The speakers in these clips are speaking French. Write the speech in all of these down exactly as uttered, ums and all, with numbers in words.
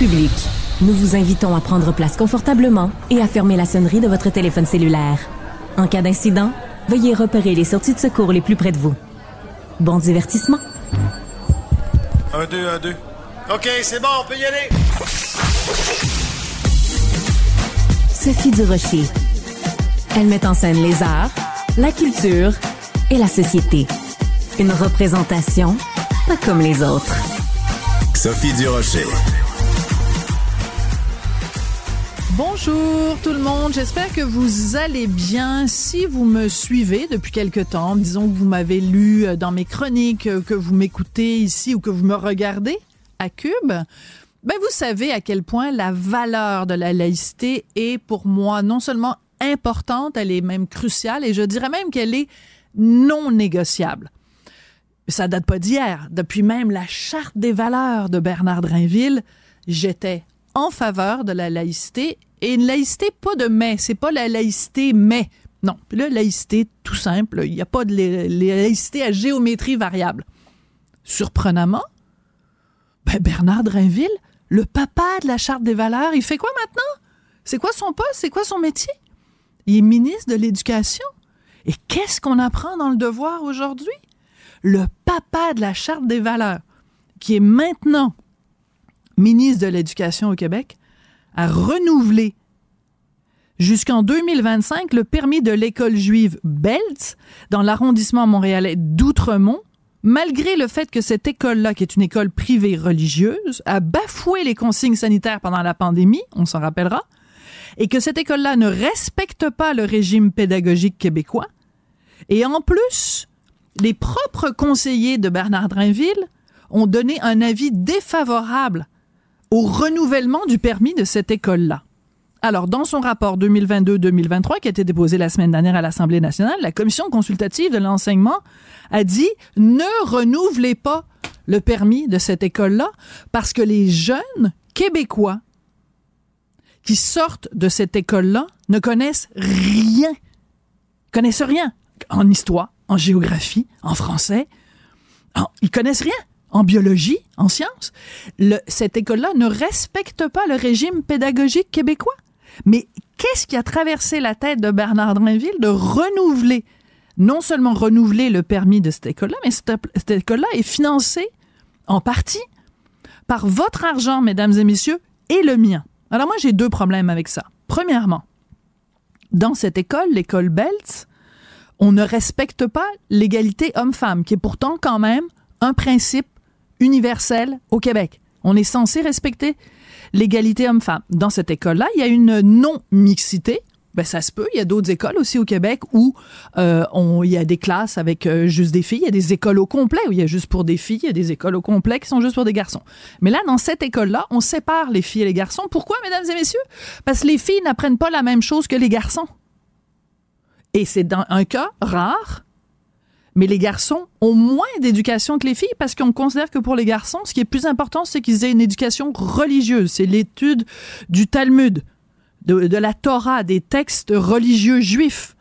public. Nous vous invitons à prendre place confortablement et à fermer la sonnerie de votre téléphone cellulaire. En cas d'incident, veuillez repérer les sorties de secours les plus près de vous. Bon divertissement. Un, deux, un, deux. OK, c'est bon, on peut y aller. Sophie Durocher. Elle met en scène les arts, la culture et la société. Une représentation pas comme les autres. Sophie Durocher. Bonjour tout le monde, j'espère que vous allez bien. Si vous me suivez depuis quelque temps, disons que vous m'avez lu dans mes chroniques, que vous m'écoutez ici ou que vous me regardez à Cube, ben vous savez à quel point la valeur de la laïcité est pour moi non seulement importante, elle est même cruciale et je dirais même qu'elle est non négociable. Ça date pas d'hier. Depuis même la Charte des valeurs de Bernard Drainville, j'étais en faveur de la laïcité. Et une laïcité, pas de mais. C'est pas la laïcité mais. Non. Puis là, laïcité, tout simple. Il n'y a pas de laïcité à géométrie variable. Surprenamment, ben Bernard Drainville, le papa de la Charte des valeurs, il fait quoi maintenant? C'est quoi son poste? C'est quoi son métier? Il est ministre de l'Éducation. Et qu'est-ce qu'on apprend dans Le Devoir aujourd'hui? Le papa de la Charte des valeurs, qui est maintenant ministre de l'Éducation au Québec, a renouvelé jusqu'en deux mille vingt-cinq le permis de l'école juive Belz dans l'arrondissement montréalais d'Outremont, malgré le fait que cette école-là, qui est une école privée religieuse, a bafoué les consignes sanitaires pendant la pandémie, on s'en rappellera, et que cette école-là ne respecte pas le régime pédagogique québécois. Et en plus, les propres conseillers de Bernard Drainville ont donné un avis défavorable au renouvellement du permis de cette école-là. Alors, dans son rapport deux mille vingt-deux deux mille vingt-trois, qui a été déposé la semaine dernière à l'Assemblée nationale, la Commission consultative de l'enseignement a dit « Ne renouvelez pas le permis de cette école-là parce que les jeunes Québécois qui sortent de cette école-là ne connaissent rien, connaissent rien en histoire, en géographie, en français, en, ils connaissent rien. En biologie, en sciences, le, cette école-là ne respecte pas le régime pédagogique québécois. Mais qu'est-ce qui a traversé la tête de Bernard Drainville de renouveler, non seulement renouveler le permis de cette école-là, mais cette, cette école-là est financée en partie par votre argent, mesdames et messieurs, et le mien. Alors moi, j'ai deux problèmes avec ça. Premièrement, dans cette école, l'école Belz, on ne respecte pas l'égalité homme-femme, qui est pourtant quand même un principe universel au Québec. On est censé respecter l'égalité homme-femme. Dans cette école-là, il y a une non-mixité. Ben, ça se peut. Il y a d'autres écoles aussi au Québec où euh, on, il y a des classes avec euh, juste des filles. Il y a des écoles au complet où il y a juste pour des filles. Il y a des écoles au complet qui sont juste pour des garçons. Mais là, dans cette école-là, on sépare les filles et les garçons. Pourquoi, mesdames et messieurs? Parce que les filles n'apprennent pas la même chose que les garçons. Et c'est dans un cas rare. Mais les garçons ont moins d'éducation que les filles parce qu'on considère que pour les garçons, ce qui est plus important, c'est qu'ils aient une éducation religieuse. C'est l'étude du Talmud, de, de la Torah, des textes religieux juifs.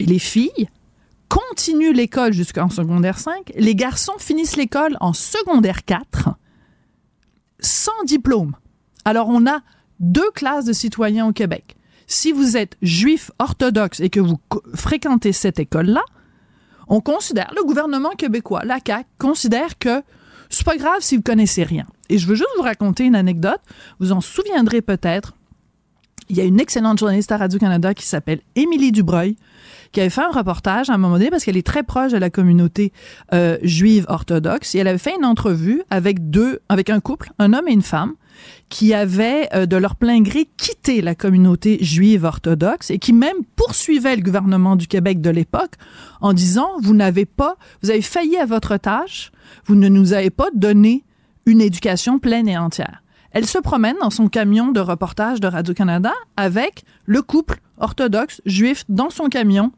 Et les filles continuent l'école jusqu'en secondaire cinq. Les garçons finissent l'école en secondaire quatre sans diplôme. Alors, on a deux classes de citoyens au Québec. Si vous êtes juif orthodoxe et que vous fréquentez cette école-là, on considère, le gouvernement québécois, la C A Q, considère que c'est pas grave si vous connaissez rien. Et je veux juste vous raconter une anecdote. Vous en souviendrez peut-être. Il y a une excellente journaliste à Radio-Canada qui s'appelle Émilie Dubreuil, qui avait fait un reportage à un moment donné parce qu'elle est très proche de la communauté euh, juive orthodoxe. Et elle avait fait une entrevue avec deux, avec un couple, un homme et une femme, qui avaient euh, de leur plein gré quitté la communauté juive orthodoxe et qui même poursuivaient le gouvernement du Québec de l'époque en disant vous n'avez pas, vous avez failli à votre tâche, vous ne nous avez pas donné une éducation pleine et entière. Elle se promène dans son camion de reportage de Radio-Canada avec le couple orthodoxe juif dans son camion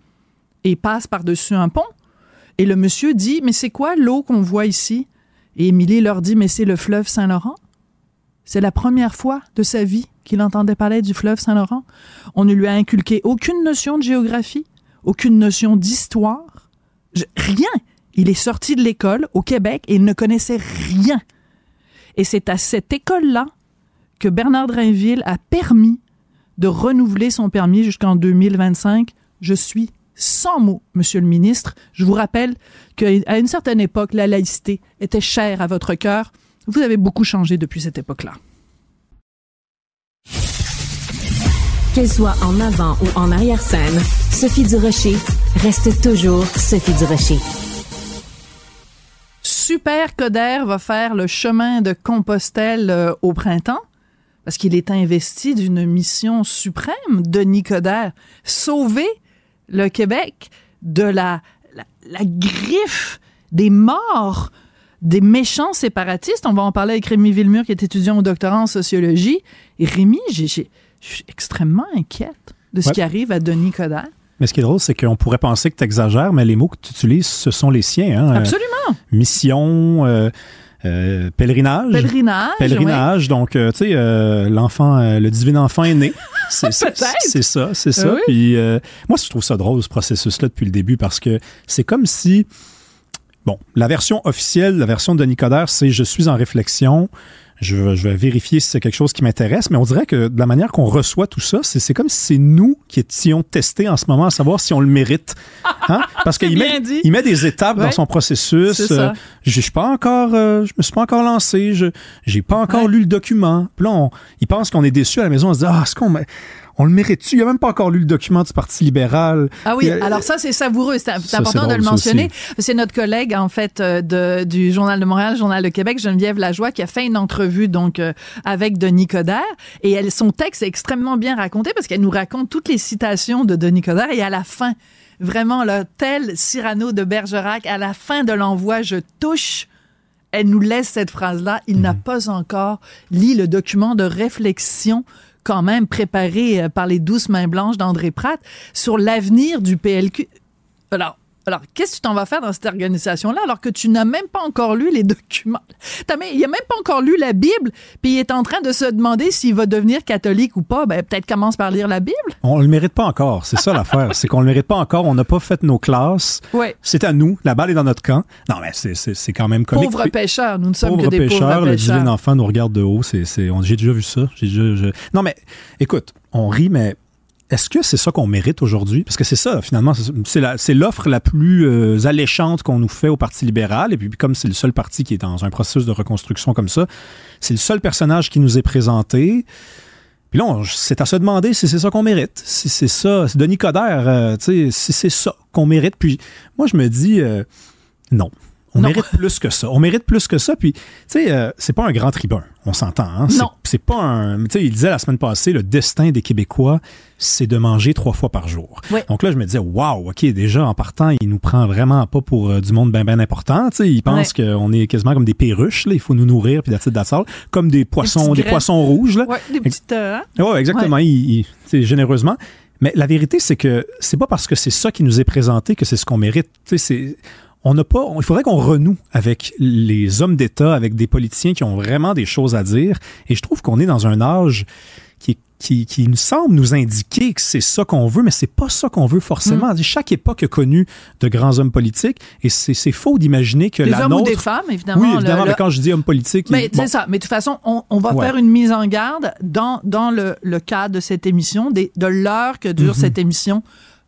et passe par-dessus un pont. Et le monsieur dit « Mais c'est quoi l'eau qu'on voit ici ?» Et Émilie leur dit « Mais c'est le fleuve Saint-Laurent. » C'est la première fois de sa vie qu'il entendait parler du fleuve Saint-Laurent. On ne lui a inculqué aucune notion de géographie, aucune notion d'histoire, Je, rien. Il est sorti de l'école au Québec et il ne connaissait rien. Et c'est à cette école-là que Bernard Drainville a permis de renouveler son permis jusqu'en deux mille vingt-cinq, je suis sans mots, Monsieur le ministre. Je vous rappelle qu'à une certaine époque, la laïcité était chère à votre cœur. Vous avez beaucoup changé depuis cette époque-là. Qu'elle soit en avant ou en arrière-scène, Sophie Durocher reste toujours Sophie Durocher. Super Coderre va faire le chemin de Compostelle euh, au printemps parce qu'il est investi d'une mission suprême, Denis Coderre, sauver le Québec de la, la, la griffe des morts des méchants séparatistes. On va en parler avec Rémi Villemur, qui est étudiant au doctorat en sociologie. Et Rémi, je suis extrêmement inquiète de ce ouais. qui arrive à Denis Coderre. Mais ce qui est drôle, c'est qu'on pourrait penser que tu exagères, mais les mots que tu utilises, ce sont les siens. Hein? Absolument. Euh, mission, euh, euh, pèlerinage. Pèlerinage. Pèlerinage. Oui. Donc, euh, tu sais, euh, l'enfant, euh, le divin enfant est né. C'est, c'est, c'est ça, c'est ça. Oui. Puis, euh, moi, je trouve ça drôle, ce processus-là, depuis le début, parce que c'est comme si... Bon, la version officielle, la version de Denis Coderre, c'est « Je suis en réflexion ». Je, je vais vérifier si c'est quelque chose qui m'intéresse, mais on dirait que de la manière qu'on reçoit tout ça, c'est, c'est comme si c'est nous qui étions testés en ce moment à savoir si on le mérite. Hein? Parce qu'il met, il met des étapes ouais. dans son processus. Euh, je suis pas encore, euh, je me suis pas encore lancé, je j'ai pas encore ouais. lu le document. Puis là, on, il pense qu'on est déçu à la maison, on se dit « Ah, est-ce qu'on... » On le mérite-tu? Il n'a même pas encore lu le document du Parti libéral. Ah oui, a... alors ça, c'est savoureux. C'est, c'est ça, important c'est de le mentionner. C'est notre collègue, en fait, de, du Journal de Montréal, Journal de Québec, Geneviève Lajoie, qui a fait une entrevue donc avec Denis Coderre. Et elle, son texte est extrêmement bien raconté parce qu'elle nous raconte toutes les citations de Denis Coderre. Et à la fin, vraiment, là, tel Cyrano de Bergerac, à la fin de l'envoi, je touche. Elle nous laisse cette phrase-là. Il mmh. n'a pas encore lu le document de réflexion quand même préparé par les douces mains blanches d'André Pratt sur l'avenir du P L Q. Alors, alors qu'est-ce que tu t'en vas faire dans cette organisation-là alors que tu n'as même pas encore lu les documents? T'as même, il n'a même pas encore lu la Bible, puis il est en train de se demander s'il va devenir catholique ou pas. Ben, peut-être commence par lire la Bible. On ne le mérite pas encore, c'est ça l'affaire. C'est qu'on ne le mérite pas encore, on n'a pas fait nos classes. Ouais. C'est à nous, la balle est dans notre camp. Non, mais c'est, c'est, c'est quand même comique. Pauvres pêcheurs, nous ne sommes pauvres que des pêcheurs, pauvres pêcheurs. Le divin enfant nous regarde de haut, c'est, c'est, on, j'ai déjà vu ça. J'ai déjà, je... Non, mais écoute, on rit, mais... Est-ce que c'est ça qu'on mérite aujourd'hui? Parce que c'est ça, finalement, c'est, la, c'est l'offre la plus euh, alléchante qu'on nous fait au Parti libéral. Et puis, comme c'est le seul parti qui est dans un processus de reconstruction comme ça, c'est le seul personnage qui nous est présenté. Puis là, on, c'est à se demander si c'est ça qu'on mérite, si c'est ça, c'est Denis Coderre, euh, tu sais, si c'est ça qu'on mérite. Puis moi, je me dis, euh, non. On non. mérite plus que ça. On mérite plus que ça. Puis, tu sais, euh, c'est pas un grand tribun, on s'entend. Hein? Non. C'est, c'est pas un... Tu sais, il disait la semaine passée, le destin des Québécois, c'est de manger trois fois par jour. Oui. Donc là, je me disais, waouh, OK, déjà, en partant, il nous prend vraiment pas pour euh, du monde bien, bien important. Tu sais, il pense oui. qu'on est quasiment comme des perruches, là. Il faut nous nourrir, puis la petite d'assaut, comme des poissons, des, des poissons rouges, là. Oui, des petites... Euh, hein? Oui, exactement. Oui. Il, il, tu sais, généreusement... Mais la vérité, c'est que c'est pas parce que c'est ça qui nous est présenté que c'est ce qu'on mérite. Tu sais, c'est... On n'a pas, il faudrait qu'on renoue avec les hommes d'État, avec des politiciens qui ont vraiment des choses à dire. Et je trouve qu'on est dans un âge qui, qui, qui nous semble nous indiquer que c'est ça qu'on veut, mais c'est pas ça qu'on veut forcément. Mmh. Chaque époque a connu de grands hommes politiques, et c'est, c'est faux d'imaginer que des la hommes nôtre... Des hommes ou des femmes, évidemment. Oui, évidemment, le, mais le... quand je dis hommes politiques... Mais il... c'est bon. ça, mais de toute façon, on, on va ouais. faire une mise en garde dans, dans le, le cadre de cette émission, des, de l'heure que dure mmh. cette émission.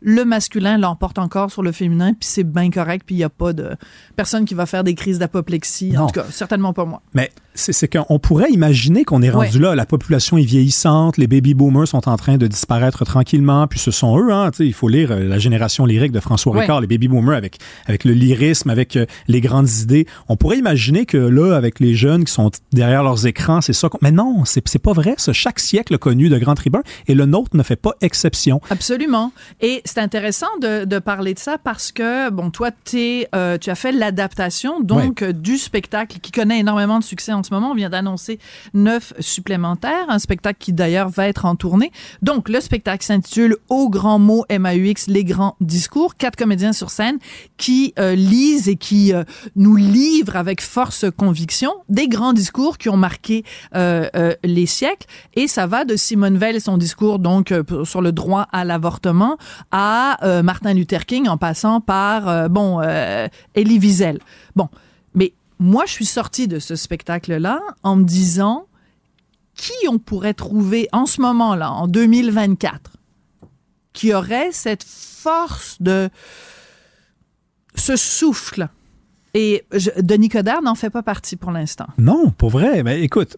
Le masculin l'emporte encore sur le féminin, puis c'est bien correct, puis il n'y a pas de personne qui va faire des crises d'apoplexie. Non. En tout cas, certainement pas moi. Mais c'est, c'est qu'on pourrait imaginer qu'on est rendu ouais. là. La population est vieillissante, les baby-boomers sont en train de disparaître tranquillement, puis ce sont eux, hein, il faut lire la génération lyrique de François Ricard, ouais. les baby-boomers, avec, avec le lyrisme, avec les grandes idées. On pourrait imaginer que là, avec les jeunes qui sont derrière leurs écrans, c'est ça qu'on... Mais non, c'est, c'est pas vrai. Ça. Chaque siècle a connu de grands tribuns, et le nôtre ne fait pas exception. Absolument. Et c'est intéressant de, de parler de ça parce que, bon, toi, t'es, euh, tu as fait l'adaptation, donc, ouais. du spectacle qui connaît énormément de succès en ce moment. On vient d'annoncer neuf supplémentaires, un spectacle qui, d'ailleurs, va être en tournée. Donc, le spectacle s'intitule « Aux grands mots M A U X, les grands discours ». Quatre comédiens sur scène qui euh, lisent et qui euh, nous livrent avec force conviction des grands discours qui ont marqué euh, euh, les siècles. Et ça va de Simone Veil et son discours, donc, euh, sur le droit à l'avortement, à à euh, Martin Luther King, en passant par, euh, bon, euh, Elie Wiesel. Bon, mais moi, je suis sortie de ce spectacle-là en me disant, qui on pourrait trouver en ce moment-là, en deux mille vingt-quatre, qui aurait cette force de... ce souffle. Et je, Denis Coderre n'en fait pas partie pour l'instant. Non, pour vrai. Mais écoute,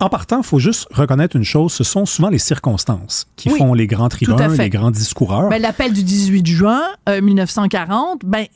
en partant, il faut juste reconnaître une chose, ce sont souvent les circonstances qui oui, font les grands tribuns, les grands discoureurs. Ben, l'appel du dix-huit juin mille neuf cent quarante, ben,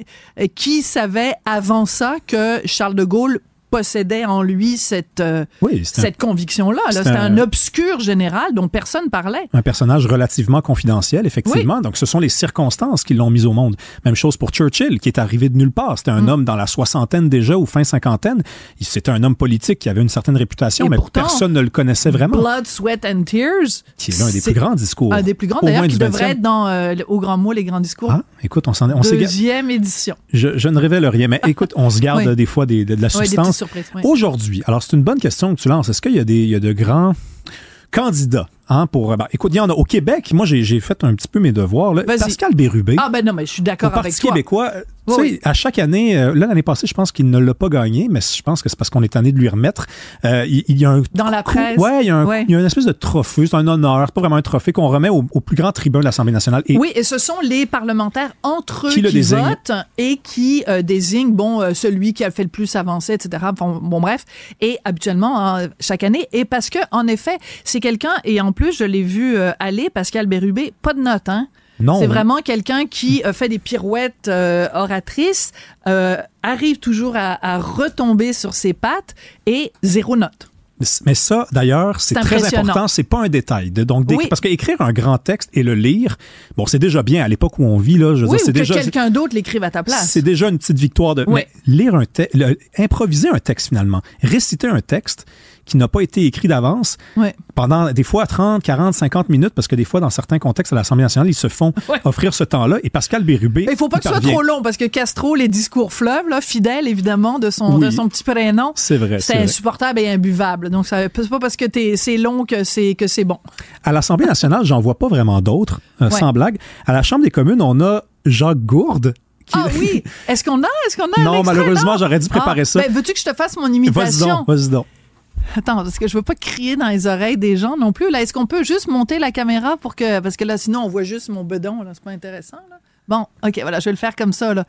qui savait avant ça que Charles de Gaulle possédait en lui cette, euh, oui, cette un, conviction-là. Là, c'était un, un obscur général dont personne parlait. Un personnage relativement confidentiel, effectivement. Oui. Donc, ce sont les circonstances qui l'ont mis au monde. Même chose pour Churchill, qui est arrivé de nulle part. C'était un mm. homme dans la soixantaine déjà, ou fin cinquantaine. C'était un homme politique qui avait une certaine réputation, et mais pourtant, personne ne le connaissait vraiment. Blood, Sweat and Tears. Qui est l'un des plus grands discours. Un des plus grands, d'ailleurs, qui devrait être dans, euh, au grand mot, les grands discours. Ah, écoute, on s'en on Deuxième édition. Je, je ne révèle rien, mais écoute, on se garde oui. des fois des, de, de la substance. Oui, surprise, oui. Aujourd'hui, alors c'est une bonne question que tu lances. Est-ce qu'il y a, des, il y a de grands candidats hein, pour... Ben, écoute, il y en a au Québec. Moi, j'ai, j'ai fait un petit peu mes devoirs. Là. Pascal Bérubé. Ah ben non, mais je suis d'accord avec toi. Parti québécois, oui, tu sais, oui. à chaque année... Là, l'année passée, je pense qu'il ne l'a pas gagné, mais je pense que c'est parce qu'on est tanné de lui remettre. Euh, il, il y a un... Dans la presse. Oui, il, ouais. il y a une espèce de trophée. C'est un honneur. C'est pas vraiment un trophée qu'on remet au, au plus grand tribun de l'Assemblée nationale. Et oui, et ce sont les parlementaires entre eux qui, qui votent et qui euh, désignent bon, euh, celui qui a fait le plus avancer, et cetera. Bon, bon bref. Et habituellement, euh, chaque année. Et parce que, en effet, c'est quelqu'un... Et en plus, je l'ai vu euh, aller, Pascal Bérubé, pas de notes, hein? Non. C'est vraiment quelqu'un qui euh, fait des pirouettes euh, oratrices, euh, arrive toujours à, à retomber sur ses pattes et zéro note. Mais ça, d'ailleurs, c'est, c'est très important. C'est pas un détail. Donc, oui. Parce qu'écrire un grand texte et le lire, bon, c'est déjà bien à l'époque où on vit, là. Je veux oui, dire, c'est ou déjà, que quelqu'un d'autre l'écrive à ta place. C'est déjà une petite victoire de. Oui. Mais lire un texte, improviser un texte finalement, réciter un texte qui n'a pas été écrit d'avance oui. pendant des fois trente, quarante, cinquante minutes, parce que des fois, dans certains contextes à l'Assemblée nationale, ils se font oui. offrir ce temps-là. Et Pascal Bérubé... Il ne faut pas que ce soit trop long, parce que Castro, les discours fleuves, là, fidèle, évidemment, de son, oui. de son petit prénom, c'est, vrai, c'est, c'est insupportable vrai. Et imbuvable. Donc, ce n'est pas parce que t'es, c'est long que c'est, que c'est bon. À l'Assemblée nationale, j'en vois pas vraiment d'autres, euh, oui. sans blague. À la Chambre des communes, on a Jacques Gourde. Qui... Ah oui! Est-ce qu'on a, Est-ce qu'on a non, un extrait, malheureusement, non? J'aurais dû préparer ah, ça. Ben, veux-tu que je te fasse mon imitation? Vas-y donc, vas-y donc. Attends, parce que je veux pas crier dans les oreilles des gens non plus. Là, est-ce qu'on peut juste monter la caméra pour que... Parce que là, sinon, on voit juste mon bedon. Là, c'est pas intéressant, là. Bon, OK, voilà, je vais le faire comme ça, là.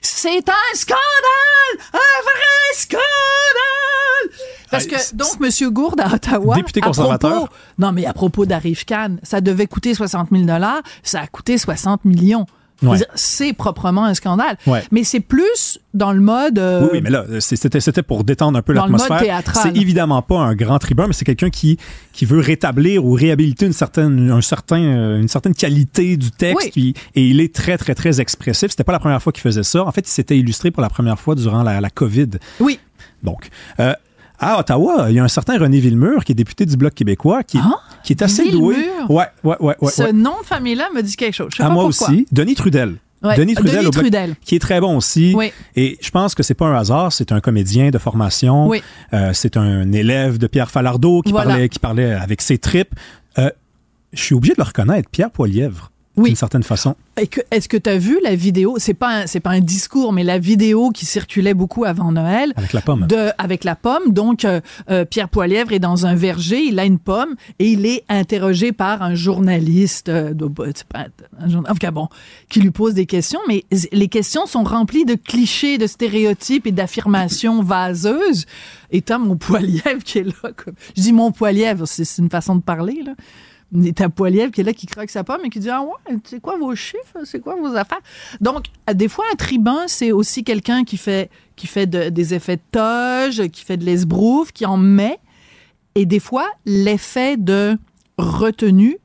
C'est un scandale! Un vrai scandale! Parce que, donc, M. Gourde à Ottawa... Député conservateur. À propos, non, mais à propos d'Arif Khan, ça devait coûter soixante mille dollars, ça a coûté soixante millions. Ouais. C'est proprement un scandale. Ouais. Mais c'est plus dans le mode... Euh, oui, oui, mais là, c'était, c'était pour détendre un peu dans l'atmosphère. Le mode théâtral. C'est évidemment pas un grand tribun, mais c'est quelqu'un qui, qui veut rétablir ou réhabiliter une certaine, un certain, une certaine qualité du texte. Oui. Qui, et il est très, très, très expressif. C'était pas la première fois qu'il faisait ça. En fait, il s'était illustré pour la première fois durant la, la COVID. Oui. Donc... Euh, à Ottawa, il y a un certain Rémi Villemur, qui est député du Bloc québécois, qui, ah, qui est assez Villemur. doué. Ouais, ouais, ouais, ouais, Ce ouais. nom de famille-là me dit quelque chose. Je sais à pas moi pourquoi. Aussi. Denis Trudel. Ouais. Denis Trudel, Denis au Bloc, Trudel, qui est très bon aussi. Oui. Et je pense que c'est pas un hasard. C'est un comédien de formation. Oui. Euh, c'est un élève de Pierre Falardeau qui, voilà. parlait, qui parlait avec ses tripes. Euh, je suis obligé de le reconnaître. Pierre Poilievre. Oui. D'une certaine façon. Et que, est-ce que tu as vu la vidéo, c'est pas un, c'est pas un discours, mais la vidéo qui circulait beaucoup avant Noël. Avec la pomme. De, avec la pomme. Donc, euh, euh, Pierre Poilievre est dans un verger, il a une pomme et il est interrogé par un journaliste, euh, de, pas, un journal, enfin bon, qui lui pose des questions, mais les questions sont remplies de clichés, de stéréotypes et d'affirmations vaseuses. Et t'as mon Poilievre qui est là. Comme, je dis mon Poilievre, c'est, c'est une façon de parler, là. T'as Poilievre qui est là, qui croque sa pomme et qui dit « Ah ouais, c'est quoi vos chiffres? C'est quoi vos affaires? » Donc, des fois, un tribun, c'est aussi quelqu'un qui fait, qui fait de, des effets de toge, qui fait de l'esbrouf, qui en met. Et des fois, l'effet de retenue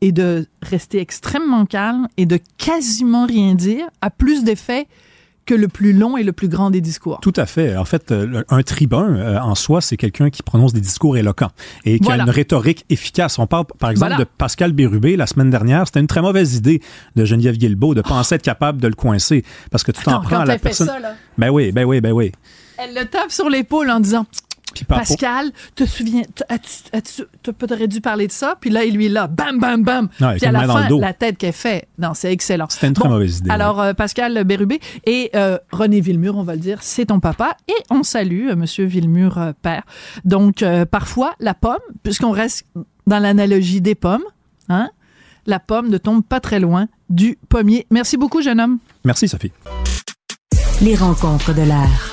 et de rester extrêmement calme et de quasiment rien dire a plus d'effet que le plus long et le plus grand des discours. Tout à fait. En fait, un tribun, euh, en soi, c'est quelqu'un qui prononce des discours éloquents et qui voilà. a une rhétorique efficace. On parle, par exemple, voilà. de Pascal Bérubé la semaine dernière. C'était une très mauvaise idée de Geneviève Guilbeault de penser oh. être capable de le coincer parce que tu Attends, t'en prends à la personne. Quand elle fait ça, là. Ben oui, ben oui, ben oui. Elle le tape sur l'épaule en disant Pascal, te souviens, tu aurais dû parler de ça, puis là, il lui, là, bam, bam, bam. Ouais, puis à la fin, la tête qu'elle fait. Non, c'est excellent. C'était une très bon, mauvaise idée. Alors, ouais. Pascal Bérubé et euh, René Villemur, on va le dire, c'est ton papa. Et on salue euh, monsieur Villemur, euh, père. Donc, euh, parfois, la pomme, puisqu'on reste dans l'analogie des pommes, hein, la pomme ne tombe pas très loin du pommier. Merci beaucoup, jeune homme. Merci, Sophie. Les rencontres de l'air.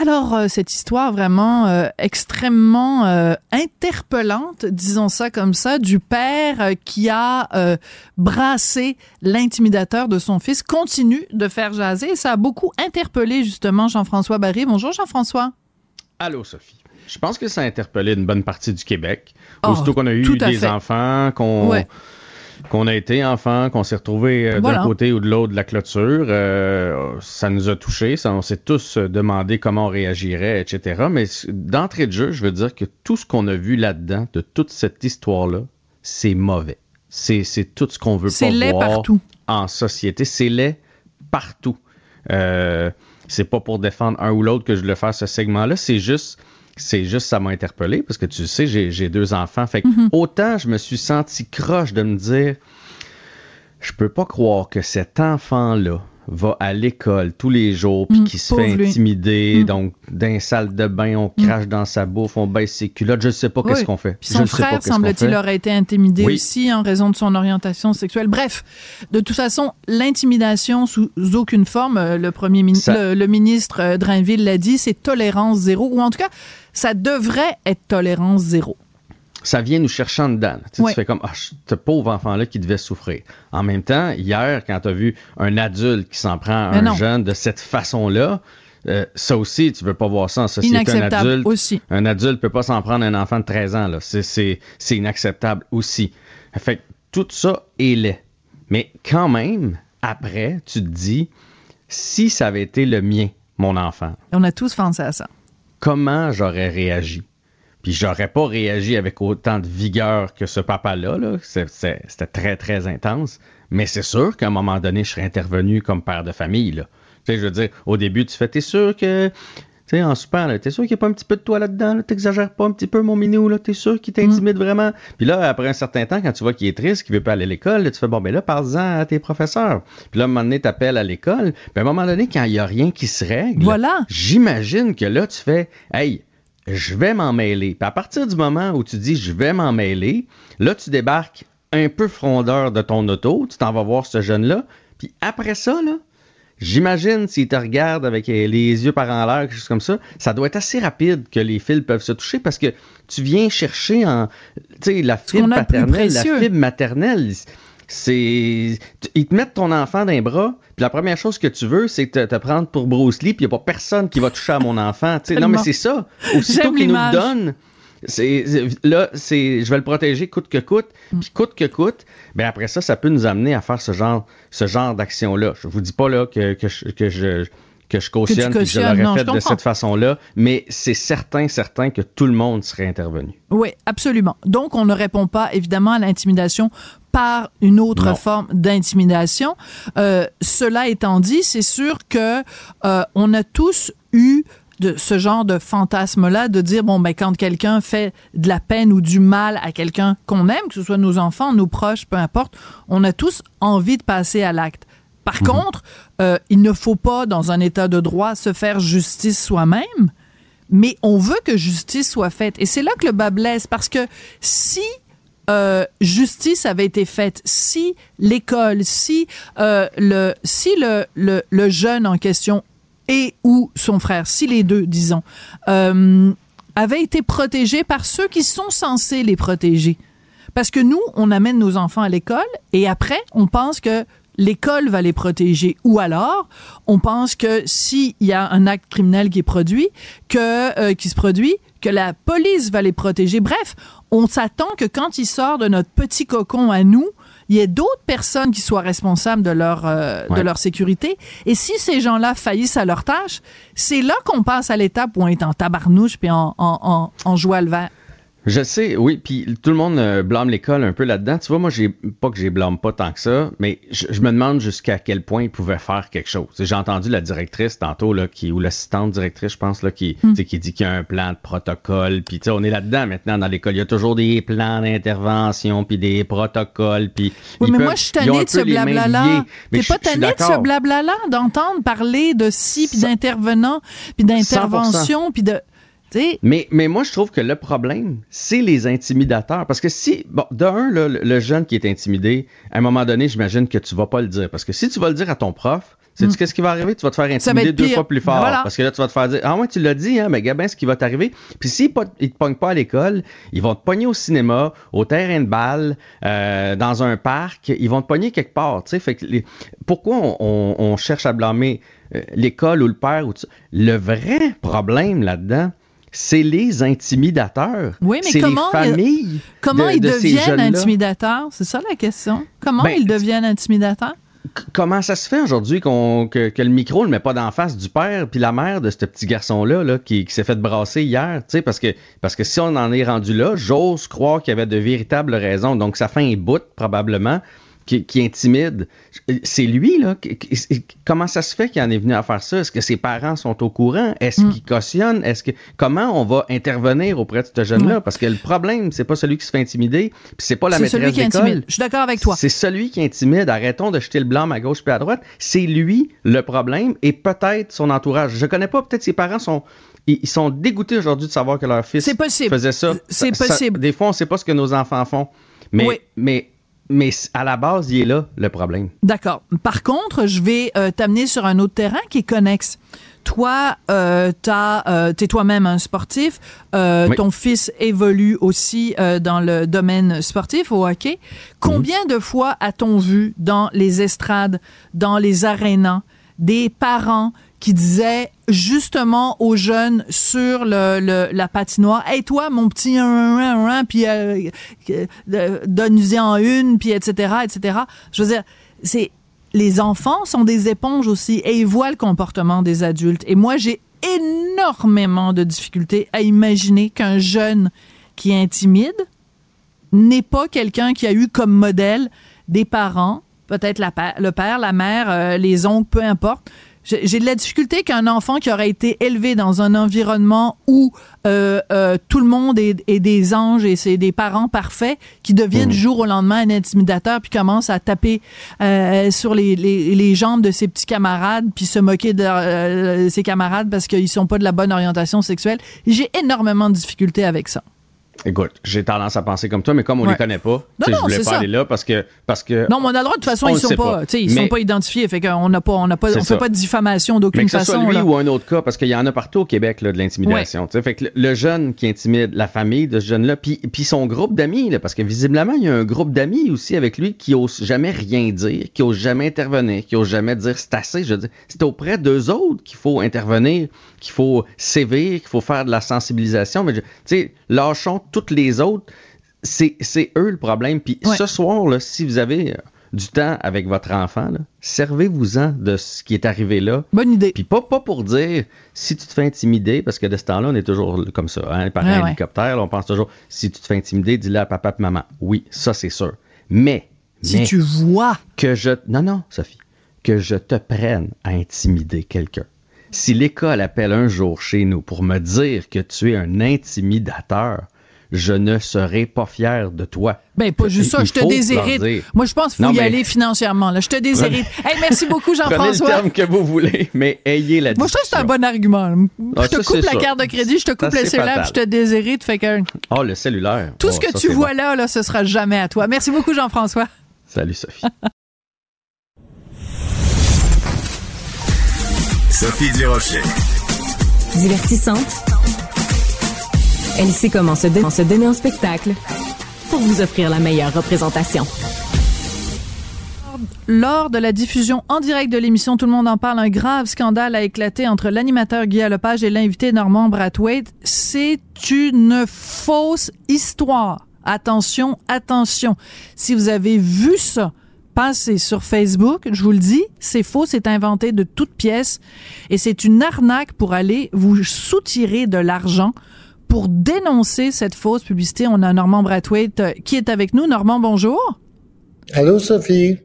Alors, euh, cette histoire vraiment euh, extrêmement euh, interpellante, disons ça comme ça, du père euh, qui a euh, brassé l'intimidateur de son fils, continue de faire jaser. Et ça a beaucoup interpellé, justement, Jean-François Barry. Bonjour, Jean-François. Allô, Sophie. Je pense que ça a interpellé une bonne partie du Québec. Oh, aussitôt qu'on a eu des fait. enfants, qu'on... Ouais. qu'on a été enfant, qu'on s'est retrouvé euh, voilà. d'un côté ou de l'autre de la clôture, euh, ça nous a touchés, ça, on s'est tous demandé comment on réagirait, et cetera. Mais d'entrée de jeu, je veux dire que tout ce qu'on a vu là-dedans, de toute cette histoire-là, c'est mauvais. C'est, c'est tout ce qu'on veut c'est pas voir partout. En société. C'est laid partout. Euh, c'est pas pour défendre un ou l'autre que je veux faire ce segment-là, c'est juste... C'est juste, ça m'a interpellé parce que tu sais, j'ai, j'ai deux enfants. Fait que mm-hmm. autant je me suis senti croche de me dire, je peux pas croire que cet enfant-là va à l'école tous les jours puis mm, qu'il se fait lui. intimider. Mm. Donc, dans une salle de bain, on crache mm. dans sa bouffe, on baisse ses culottes. Je sais pas oui. qu'est-ce qu'on fait. Puis son je frère, sais pas semble-t-il, aurait été intimidé oui. aussi en raison de son orientation sexuelle. Bref, de toute façon, l'intimidation sous aucune forme, le premier mini- ça... le, le ministre Drainville l'a dit, c'est tolérance zéro. Ou en tout cas, ça devrait être tolérance zéro. Ça vient nous chercher en dedans. Tu, sais, oui. tu fais comme, ah, ce pauvre enfant-là qui devait souffrir. En même temps, hier, quand tu as vu un adulte qui s'en prend à Mais un non. jeune de cette façon-là, euh, ça aussi, tu veux pas voir ça en société. Inacceptable un adulte, aussi. Un adulte peut pas s'en prendre à un enfant de treize ans. Là. C'est, c'est, c'est inacceptable aussi. Fait que tout ça est laid. Mais quand même, après, tu te dis, si ça avait été le mien, mon enfant. On a tous pensé à ça. Comment j'aurais réagi? Puis j'aurais pas réagi avec autant de vigueur que ce papa-là. Là. C'est, c'est, c'était très, très intense. Mais c'est sûr qu'à un moment donné, je serais intervenu comme père de famille. Là. Tu sais, je veux dire, au début, tu fais, t'es sûr que... Tu sais, en super, là, t'es sûr qu'il n'y a pas un petit peu de toi là-dedans? Là, t'exagères pas un petit peu, mon minou? Là, t'es sûr qu'il t'intimide mmh. vraiment? Puis là, après un certain temps, quand tu vois qu'il est triste, qu'il veut pas aller à l'école, là, tu fais, bon, ben là, parle-en à tes professeurs. Puis là, à un moment donné, t'appelles à l'école. Puis à un moment donné, quand il n'y a rien qui se règle, voilà. j'imagine que là, tu fais, hey... je vais m'en mêler. Puis à partir du moment où tu dis « je vais m'en mêler », là, tu débarques un peu frondeur de ton auto, tu t'en vas voir ce jeune-là, puis après ça, là, j'imagine s'il te regarde avec les yeux par en l'air, quelque chose comme ça, ça doit être assez rapide que les fils peuvent se toucher parce que tu viens chercher en, tu sais, la fibre paternelle, la fibre maternelle. C'est... Ils te mettent ton enfant dans les bras, puis la première chose que tu veux, c'est te, te prendre pour Bruce Lee, puis il n'y a pas personne qui va toucher à mon enfant. Non, mais c'est ça. Aussitôt qu'ils nous le donnent, c'est, c'est, là, c'est, je vais le protéger coûte que coûte, puis coûte que coûte. Ben après ça, ça peut nous amener à faire ce genre, ce genre d'action-là. Je vous dis pas là, que, que, je, que, je, que je cautionne, que, que je l'aurais non, fait je de cette façon-là, mais c'est certain, certain que tout le monde serait intervenu. Oui, absolument. Donc, on ne répond pas, évidemment, à l'intimidation par une autre non. forme d'intimidation. Euh, cela étant dit, c'est sûr que euh, on a tous eu de ce genre de fantasme-là, de dire, bon, ben, quand quelqu'un fait de la peine ou du mal à quelqu'un qu'on aime, que ce soit nos enfants, nos proches, peu importe, on a tous envie de passer à l'acte. Par mmh. contre, euh, il ne faut pas, dans un état de droit, se faire justice soi-même, mais on veut que justice soit faite. Et c'est là que le bât blesse, parce que si Euh, justice avait été faite si l'école, si euh, le si le, le le jeune en question et ou son frère, si les deux, disons, euh, avaient été protégés par ceux qui sont censés les protéger. Parce que nous, on amène nos enfants à l'école et après, on pense que l'école va les protéger. Ou alors, on pense que s'il y a un acte criminel qui est produit, que euh, qui se produit, que la police va les protéger. Bref, on s'attend que quand il sort de notre petit cocon à nous, il y ait d'autres personnes qui soient responsables de leur, euh, ouais. de leur sécurité. Et si ces gens-là faillissent à leur tâche, c'est là qu'on passe à l'étape où on est en tabarnouche puis en, en, en, en joie le vert. Je sais, oui, puis tout le monde euh, blâme l'école un peu là-dedans. Tu vois, moi, j'ai pas que je les blâme pas tant que ça, mais je, je me demande jusqu'à quel point ils pouvaient faire quelque chose. J'ai entendu la directrice tantôt, là, qui, ou l'assistante directrice, je pense, là, qui, mm. qui dit qu'il y a un plan de protocole, puis tu sais, on est là-dedans maintenant dans l'école. Il y a toujours des plans d'intervention, puis des protocoles, puis... Oui, mais peuvent, moi, je suis tannée de ce blabla-là. T'es pas tannée de ce blabla-là, d'entendre parler de ci, puis d'intervenants, puis d'intervention, puis de... Mais, mais moi, je trouve que le problème, c'est les intimidateurs. Parce que si, bon, de un, là, le jeune qui est intimidé, à un moment donné, j'imagine que tu vas pas le dire. Parce que si tu vas le dire à ton prof, sais-tu mmh. qu'est-ce qui va arriver? Tu vas te faire intimider deux fois plus fort. Voilà. Parce que là, tu vas te faire dire, ah ouais, tu l'as dit, hein, mais gabin, ce qui va t'arriver. Puis s'ils ne te pognent pas à l'école, ils vont te pogner au cinéma, au terrain de balle, euh, dans un parc, ils vont te pogner quelque part. Fait que les... Pourquoi on, on, on cherche à blâmer l'école ou le père? Ou tout ça? Le vrai problème là-dedans, c'est les intimidateurs. Oui, mais c'est comment les familles. Il, comment de, ils de deviennent intimidateurs? C'est ça la question. Comment ben, ils deviennent intimidateurs? Comment ça se fait aujourd'hui qu'on, que, que le micro ne le met pas d'en face du père puis la mère de ce petit garçon-là là, qui, qui s'est fait brasser hier? Parce que, parce que si on en est rendu là, j'ose croire qu'il y avait de véritables raisons. Donc, ça fait un bout, probablement, qui, qui intimide. C'est lui, là. Qui, qui, comment ça se fait qu'il en est venu à faire ça? Est-ce que ses parents sont au courant? Est-ce mm. qu'ils cautionnent? Est-ce que, comment on va intervenir auprès de ce jeune-là? Mm. Parce que le problème, c'est pas celui qui se fait intimider, puis c'est pas la c'est maîtresse d'école. Je suis d'accord avec toi. C'est celui qui intimide. Arrêtons de jeter le blâme à gauche puis à droite. C'est lui le problème et peut-être son entourage. Je connais pas, peut-être ses parents sont... Ils sont dégoûtés aujourd'hui de savoir que leur fils faisait ça. C'est possible. Ça, des fois, on sait pas ce que nos enfants font. Mais, oui. mais Mais à la base, il est là, le problème. D'accord. Par contre, je vais euh, t'amener sur un autre terrain qui est connexe. Toi, euh, t'as, euh, t'es toi-même un sportif. Euh, oui. Ton fils évolue aussi euh, dans le domaine sportif, au hockey. Combien mmh. de fois a-t-on vu dans les estrades, dans les arénas, des parents qui disaient justement aux jeunes sur le, le la patinoire, hey toi mon petit puis euh, euh, donne-y en une puis etc etc. Je veux dire, c'est les enfants sont des éponges aussi et ils voient le comportement des adultes et moi j'ai énormément de difficultés à imaginer qu'un jeune qui est intimide n'est pas quelqu'un qui a eu comme modèle des parents, peut-être la, le père, la mère, euh, les oncles, peu importe. J'ai de la difficulté qu'un enfant qui aurait été élevé dans un environnement où euh, euh, tout le monde est, est des anges et c'est des parents parfaits qui deviennent du mmh. jour au lendemain un intimidateur puis commence à taper euh, sur les, les, les jambes de ses petits camarades puis se moquer de euh, ses camarades parce qu'ils sont pas de la bonne orientation sexuelle. J'ai énormément de difficultés avec ça. Écoute, j'ai tendance à penser comme toi, mais comme on ouais. les connaît pas, non, non, je voulais pas ça. Aller là parce que, parce que... Non, mais on a le droit, de toute façon, ils sont pas, pas, ils sont pas identifiés, fait qu'on n'a pas, on n'a pas, on fait pas de diffamation d'aucune façon. Mais que ce façon, soit lui là. Ou un autre cas, parce qu'il y en a partout au Québec, là, de l'intimidation, ouais. tu sais, fait que le, le jeune qui intimide la famille de ce jeune-là, puis son groupe d'amis, là, parce que visiblement, il y a un groupe d'amis aussi avec lui qui n'ose jamais rien dire, qui n'ose jamais intervenir, qui n'ose jamais dire c'est assez, je veux dire, c'est auprès d'eux autres qu'il faut intervenir, qu'il faut sévir, qu'il faut faire de la sensibilisation, mais tu sais, lâchons toutes les autres, c'est, c'est eux le problème. Puis ouais. ce soir, là, si vous avez du temps avec votre enfant, là, servez-vous-en de ce qui est arrivé là. Bonne idée. Puis pas, pas pour dire, si tu te fais intimider, parce que de ce temps-là, on est toujours comme ça, hein, par ouais, un ouais. hélicoptère, là, on pense toujours, si tu te fais intimider, dis-le à papa et maman. Oui, ça c'est sûr. Mais, si mais, tu vois que je... Non, non, Sophie, que je te prenne à intimider quelqu'un. Si l'école appelle un jour chez nous pour me dire que tu es un intimidateur, je ne serai pas fier de toi. Ben pas juste ça, je te déshérite. Moi, je pense qu'il faut non, y mais... aller financièrement. Là. Je te déshérite. Hey, merci beaucoup, Jean-François. Prenez le terme que vous voulez, mais ayez la discussion. Moi, je trouve que c'est un bon argument. Je ah, te ça, coupe la sûr. Carte de crédit, je te coupe ça, le cellulaire, puis je te déshérite. Fait que... Oh, le cellulaire. Tout oh, ce que ça, tu vois bon. Là, là, ce sera jamais à toi. Merci beaucoup, Jean-François. Salut, Sophie. Sophie Durocher. Divertissante. Elle sait comment se, don- se donner en spectacle pour vous offrir la meilleure représentation. Lors de la diffusion en direct de l'émission Tout le monde en parle, un grave scandale a éclaté entre l'animateur Guy A. Lepage et l'invité Normand Brathwaite. C'est une fausse histoire. Attention, attention. Si vous avez vu ça passer sur Facebook, je vous le dis, c'est faux, c'est inventé de toutes pièces et c'est une arnaque pour aller vous soutirer de l'argent pour dénoncer cette fausse publicité. On a Normand Brathwaite qui est avec nous. Normand, bonjour. Allô, Sophie.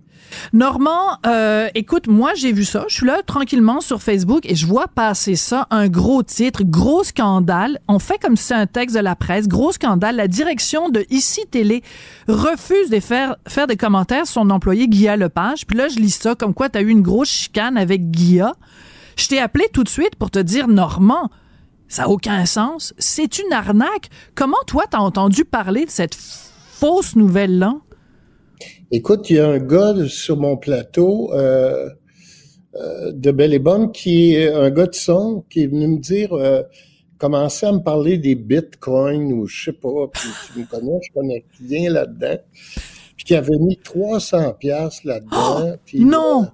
Normand, euh, écoute, moi j'ai vu ça, je suis là tranquillement sur Facebook et je vois passer ça, un gros titre, gros scandale, on fait comme si c'est un texte de la presse, gros scandale, la direction de I C I Télé refuse de faire, faire des commentaires sur son employé Guy A. Lepage, puis là je lis ça comme quoi t'as eu une grosse chicane avec Guy A. Je t'ai appelé tout de suite pour te dire, Normand, ça n'a aucun sens, c'est une arnaque, comment toi t'as entendu parler de cette fausse nouvelle-là? Écoute, il y a un gars sur mon plateau euh, euh, de Belle et Bonne, qui est un gars de son, qui est venu me dire euh, commencez à me parler des bitcoins ou je sais pas, puis tu me connais, je connais rien là-dedans. Puis qui avait mis trois cents piastres là-dedans. Oh, puis, non!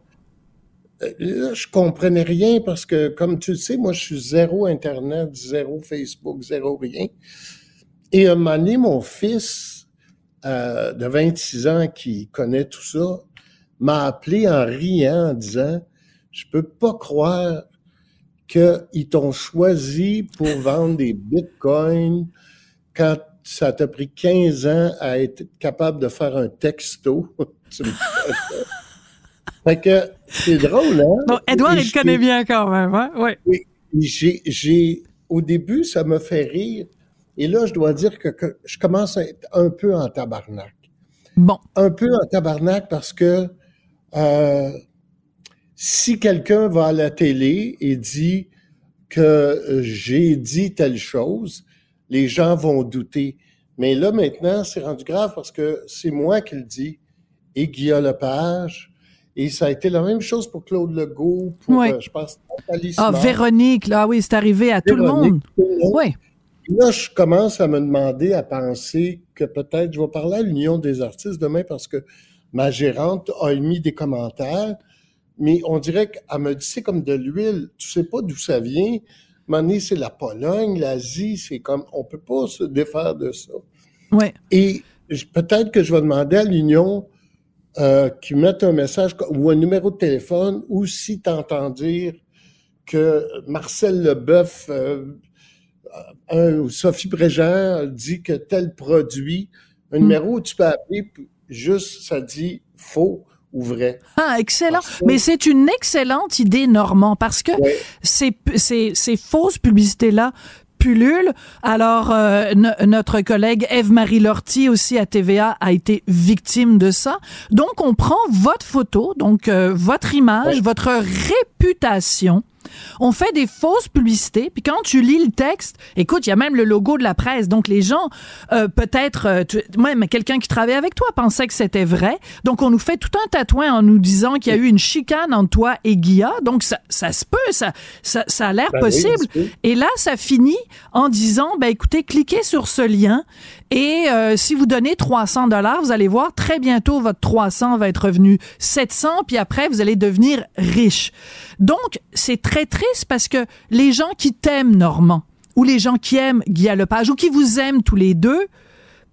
Euh, là, je comprenais rien parce que, comme tu le sais, moi je suis zéro Internet, zéro Facebook, zéro rien. Et à un moment donné, mon fils Euh, de vingt-six ans qui connaît tout ça, m'a appelé en riant, en disant « Je peux pas croire qu'ils t'ont choisi pour vendre des bitcoins quand ça t'a pris quinze ans à être capable de faire un texto. » Fait que c'est drôle, hein? Bon, Edouard, il connaît bien quand même, hein? Oui. J'ai, j'ai, au début, ça me fait rire. Et là, je dois dire que, que je commence à être un peu en tabarnak. Bon. Un peu en tabarnak parce que euh, si quelqu'un va à la télé et dit que j'ai dit telle chose, les gens vont douter. Mais là, maintenant, c'est rendu grave parce que c'est moi qui le dis et Guy A. Lepage. Et ça a été la même chose pour Claude Legault, pour, oui. euh, je pense, Nathalie Ah, Simard. Véronique, là, oui, c'est arrivé à Véronique, tout le monde. Tout le monde. Oui. Là, je commence à me demander, à penser que peut-être je vais parler à l'Union des artistes demain parce que ma gérante a émis des commentaires, mais on dirait qu'elle me dit, c'est comme de l'huile, tu sais pas d'où ça vient. Mané, c'est la Pologne, l'Asie, c'est comme, on peut pas se défaire de ça. Ouais. Et peut-être que je vais demander à l'Union euh, qu'ils mettent un message ou un numéro de téléphone, ou si t'entends dire que Marcel Leboeuf... Euh, Un, Sophie Brégent dit que tel produit, un numéro où tu peux appeler, juste ça dit faux ou vrai. Ah, excellent. Que, mais c'est une excellente idée, Normand, parce que ouais. ces, ces, ces fausses publicités-là pullulent. Alors, euh, n- notre collègue Ève-Marie Lortie aussi à T V A a été victime de ça. Donc, on prend votre photo, donc euh, votre image, ouais. votre réputation. On fait des fausses publicités, puis quand tu lis le texte, écoute, il y a même le logo de la presse, donc les gens, euh, peut-être, euh, tu, même quelqu'un qui travaillait avec toi pensait que c'était vrai, donc on nous fait tout un tatouin en nous disant qu'il y a eu une chicane entre toi et Guy A, donc ça, ça se peut, ça, ça, ça a l'air ben possible, oui, et là, ça finit en disant, ben écoutez, cliquez sur ce lien, et euh, si vous donnez trois cents dollars, vous allez voir, très bientôt, votre trois cents va être revenu sept cents, puis après, vous allez devenir riche. Donc, c'est très très triste parce que les gens qui t'aiment, Normand, ou les gens qui aiment Guy A. Lepage, ou qui vous aiment tous les deux,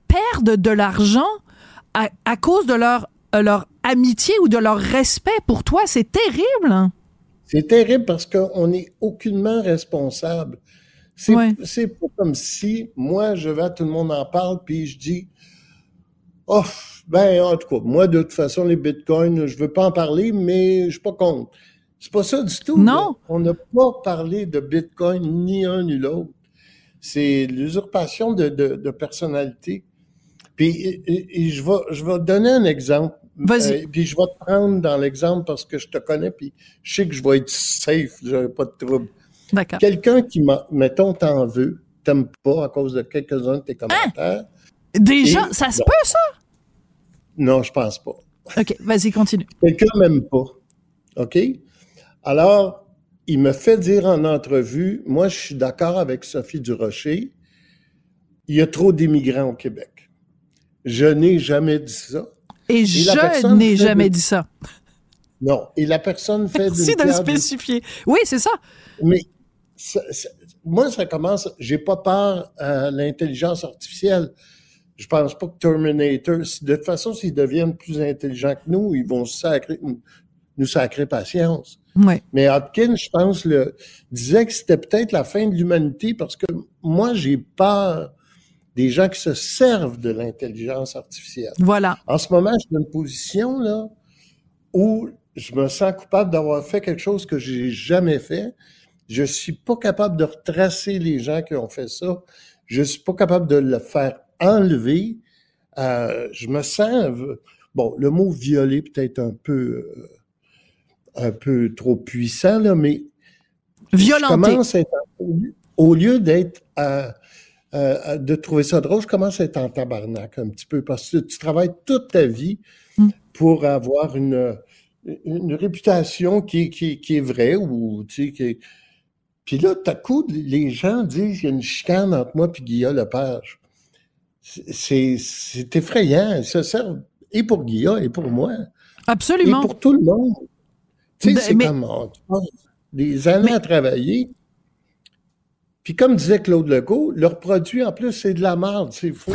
perdent de l'argent à, à cause de leur, leur amitié ou de leur respect pour toi. C'est terrible. Hein? C'est terrible parce qu'on n'est aucunement responsable. C'est, ouais. c'est pas comme si, moi, je vais, tout le monde en parle, puis je dis, « Oh, ben, en tout cas, moi, de toute façon, les bitcoins, je veux pas en parler, mais je suis pas contre. » C'est pas ça du tout. Non. On n'a pas parlé de Bitcoin, ni un ni l'autre. C'est l'usurpation de, de, de personnalité. Puis et, et je vais je vais donner un exemple. Vas-y. Euh, puis je vais te prendre dans l'exemple parce que je te connais, puis je sais que je vais être safe, j'aurai pas de trouble. D'accord. Quelqu'un qui, m'a, mettons, t'en veut, t'aime pas à cause de quelques-uns de tes commentaires. Hein? Déjà, et, ça se bon. peut, ça? Non, je pense pas. OK, vas-y, continue. Quelqu'un m'aime pas, OK? Alors, il me fait dire en entrevue, moi, je suis d'accord avec Sophie Durocher, il y a trop d'immigrants au Québec. Je n'ai jamais dit ça. Et, et je n'ai jamais de... dit ça. Non. Et la personne fait... Merci de le spécifier. Oui, c'est ça. Mais ça, ça, moi, ça commence... J'ai pas peur à l'intelligence artificielle. Je pense pas que Terminator, si, de toute façon, s'ils deviennent plus intelligents que nous, ils vont sacrer, nous sacrer patience. Ouais. Mais Hopkins, je pense, le, disait que c'était peut-être la fin de l'humanité parce que moi, j'ai peur des gens qui se servent de l'intelligence artificielle. Voilà. En ce moment, je suis dans une position là où je me sens coupable d'avoir fait quelque chose que j'ai jamais fait. Je suis pas capable de retracer les gens qui ont fait ça. Je suis pas capable de le faire enlever. Euh, je me sens, bon, le mot violer peut-être un peu, euh, un peu trop puissant là, mais violenter. Je commence à être, au lieu d'être euh, euh, de trouver ça drôle, je commence à être en tabarnak un petit peu parce que tu travailles toute ta vie mm. pour avoir une une réputation qui qui qui est vraie ou tu sais qui est... Puis là, tout à coup, les gens disent qu'il y a une chicane entre moi et Guy A. Lepage. C'est, c'est effrayant. Ils se servent et pour Guy A et pour moi. Absolument. Et pour tout le monde. Tu sais, c'est mais... comme on, des années mais... à travailler. Puis comme disait Claude Legault, leur produit, en plus, c'est de la merde. C'est faux.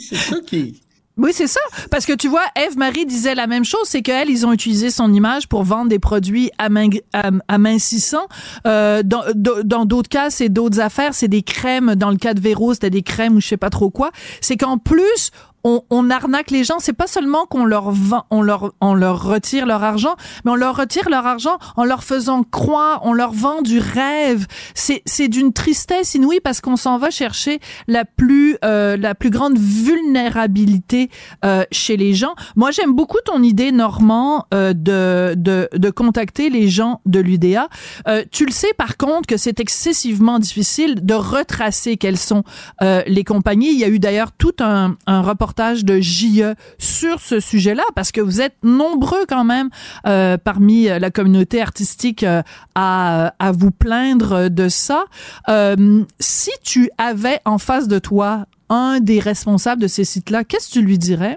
C'est ça qui est... Oui, c'est ça. Parce que tu vois, Ève-Marie disait la même chose, c'est qu'elle, ils ont utilisé son image pour vendre des produits aming- am- amincissants. Euh, dans, do- dans d'autres cas, c'est d'autres affaires, c'est des crèmes. Dans le cas de Véro, c'était des crèmes ou je sais pas trop quoi. C'est qu'en plus, on, on arnaque les gens. C'est pas seulement qu'on leur vend, on leur, on leur retire leur argent, mais on leur retire leur argent en leur faisant croire, on leur vend du rêve. C'est, c'est d'une tristesse inouïe parce qu'on s'en va chercher la plus, euh, la plus grande vulnérabilité euh, chez les gens. Moi, j'aime beaucoup ton idée, Normand, euh, de, de, de contacter les gens de l'U D A. Euh, tu le sais, par contre, que c'est excessivement difficile de retracer quelles sont euh, les compagnies. Il y a eu d'ailleurs tout un, un reportage de J E sur ce sujet-là, parce que vous êtes nombreux quand même euh, parmi la communauté artistique euh, à, à vous plaindre de ça. Euh, si tu avais en face de toi un des responsables de ces sites-là, qu'est-ce que tu lui dirais?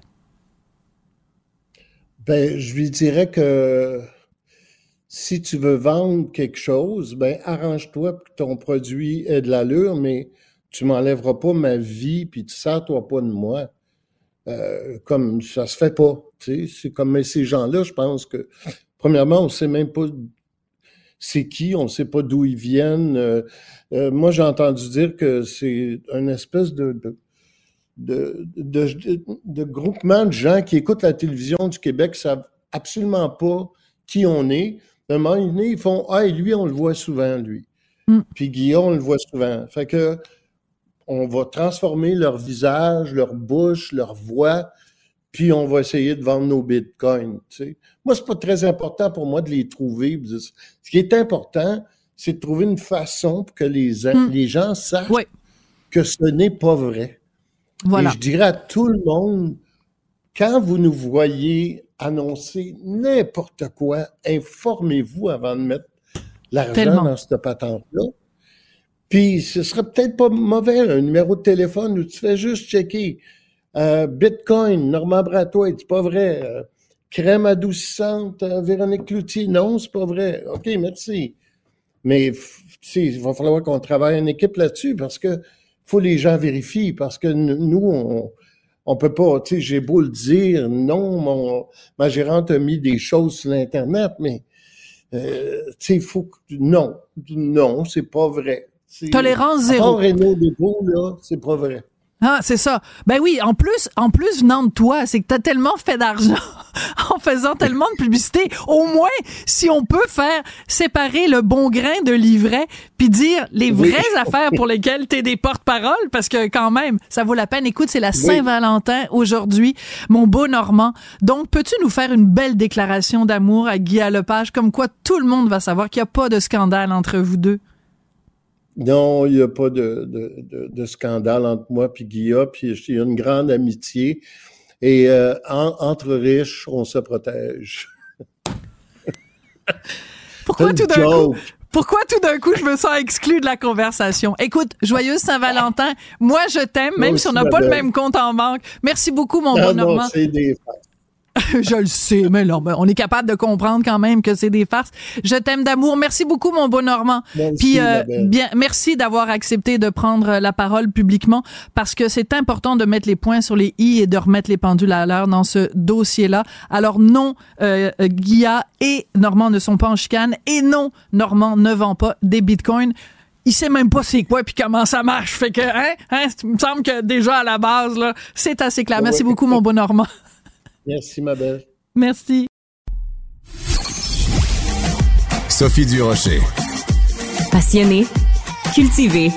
Ben, je lui dirais que si tu veux vendre quelque chose, ben arrange-toi pour que ton produit ait de l'allure, mais tu m'enlèveras pas ma vie, puis tu sers-toi pas de moi. Euh, comme ça se fait pas, tu sais, c'est comme mais ces gens-là, je pense que premièrement on sait même pas c'est qui, on sait pas d'où ils viennent. Euh, euh, moi j'ai entendu dire que c'est une espèce de de, de de de de groupement de gens qui écoutent la télévision du Québec, savent absolument pas qui on est. À un moment donné, ils font ah et lui on le voit souvent lui, mm. puis Guillaume on le voit souvent. Fait que on va transformer leur visage, leur bouche, leur voix, puis on va essayer de vendre nos bitcoins. Tu sais. Moi, c'est pas très important pour moi de les trouver. Ce qui est important, c'est de trouver une façon pour que les, mmh. les gens sachent oui. que ce n'est pas vrai. Voilà. Et je dirais à tout le monde, quand vous nous voyez annoncer n'importe quoi, informez-vous avant de mettre l'argent Tellement. dans cette patente-là. Puis, ce serait peut-être pas mauvais, un numéro de téléphone où tu fais juste checker euh, Bitcoin, Normand Brathwaite, c'est pas vrai. Euh, crème adoucissante, euh, Véronique Cloutier, non, c'est pas vrai. OK, merci. Mais, il va falloir qu'on travaille en équipe là-dessus parce que faut les gens vérifient, parce que nous, on, on peut pas, tu sais, j'ai beau le dire, non, mon, ma gérante a mis des choses sur l'Internet, mais, euh, tu sais, il faut que, non, non, c'est pas vrai. C'est tolérance zéro. Renaud Dépôt, là, c'est pas vrai. Ah, c'est ça. Ben oui, en plus, en plus, venant de toi, c'est que t'as tellement fait d'argent en faisant tellement de publicité. Au moins, si on peut faire séparer le bon grain de l'ivraie puis dire les vraies oui. affaires pour lesquelles t'es des porte-parole, parce que quand même, ça vaut la peine. Écoute, c'est la Saint-Valentin aujourd'hui, mon beau Normand. Donc, peux-tu nous faire une belle déclaration d'amour à Guy A. Lepage, comme quoi tout le monde va savoir qu'il n'y a pas de scandale entre vous deux? Non, il n'y a pas de, de, de, de scandale entre moi et Guilla, puis il y a une grande amitié. Et euh, en, entre riches, on se protège. Pourquoi tout d'un coup? Pourquoi tout d'un coup je me sens exclu de la conversation? Écoute, joyeux Saint-Valentin. Moi, je t'aime, même moi si on n'a pas le même compte en banque. Merci beaucoup, mon non, bon Normand. Non, c'est des... Je le sais, mais là, on est capable de comprendre quand même que c'est des farces. Je t'aime d'amour. Merci beaucoup, mon beau Normand. Merci, Puis, euh, bien, merci d'avoir accepté de prendre la parole publiquement, parce que c'est important de mettre les points sur les i et de remettre les pendules à l'heure dans ce dossier-là. Alors non, euh, Guy A et Normand ne sont pas en chicane, et non, Normand ne vend pas des bitcoins. Il sait même pas c'est quoi puis comment ça marche. Fait que, hein, hein, il me semble que déjà à la base, là, c'est assez clair. Merci ouais. beaucoup, mon beau Normand. Merci, ma belle. Merci. Sophie Durocher. Passionnée, cultivée,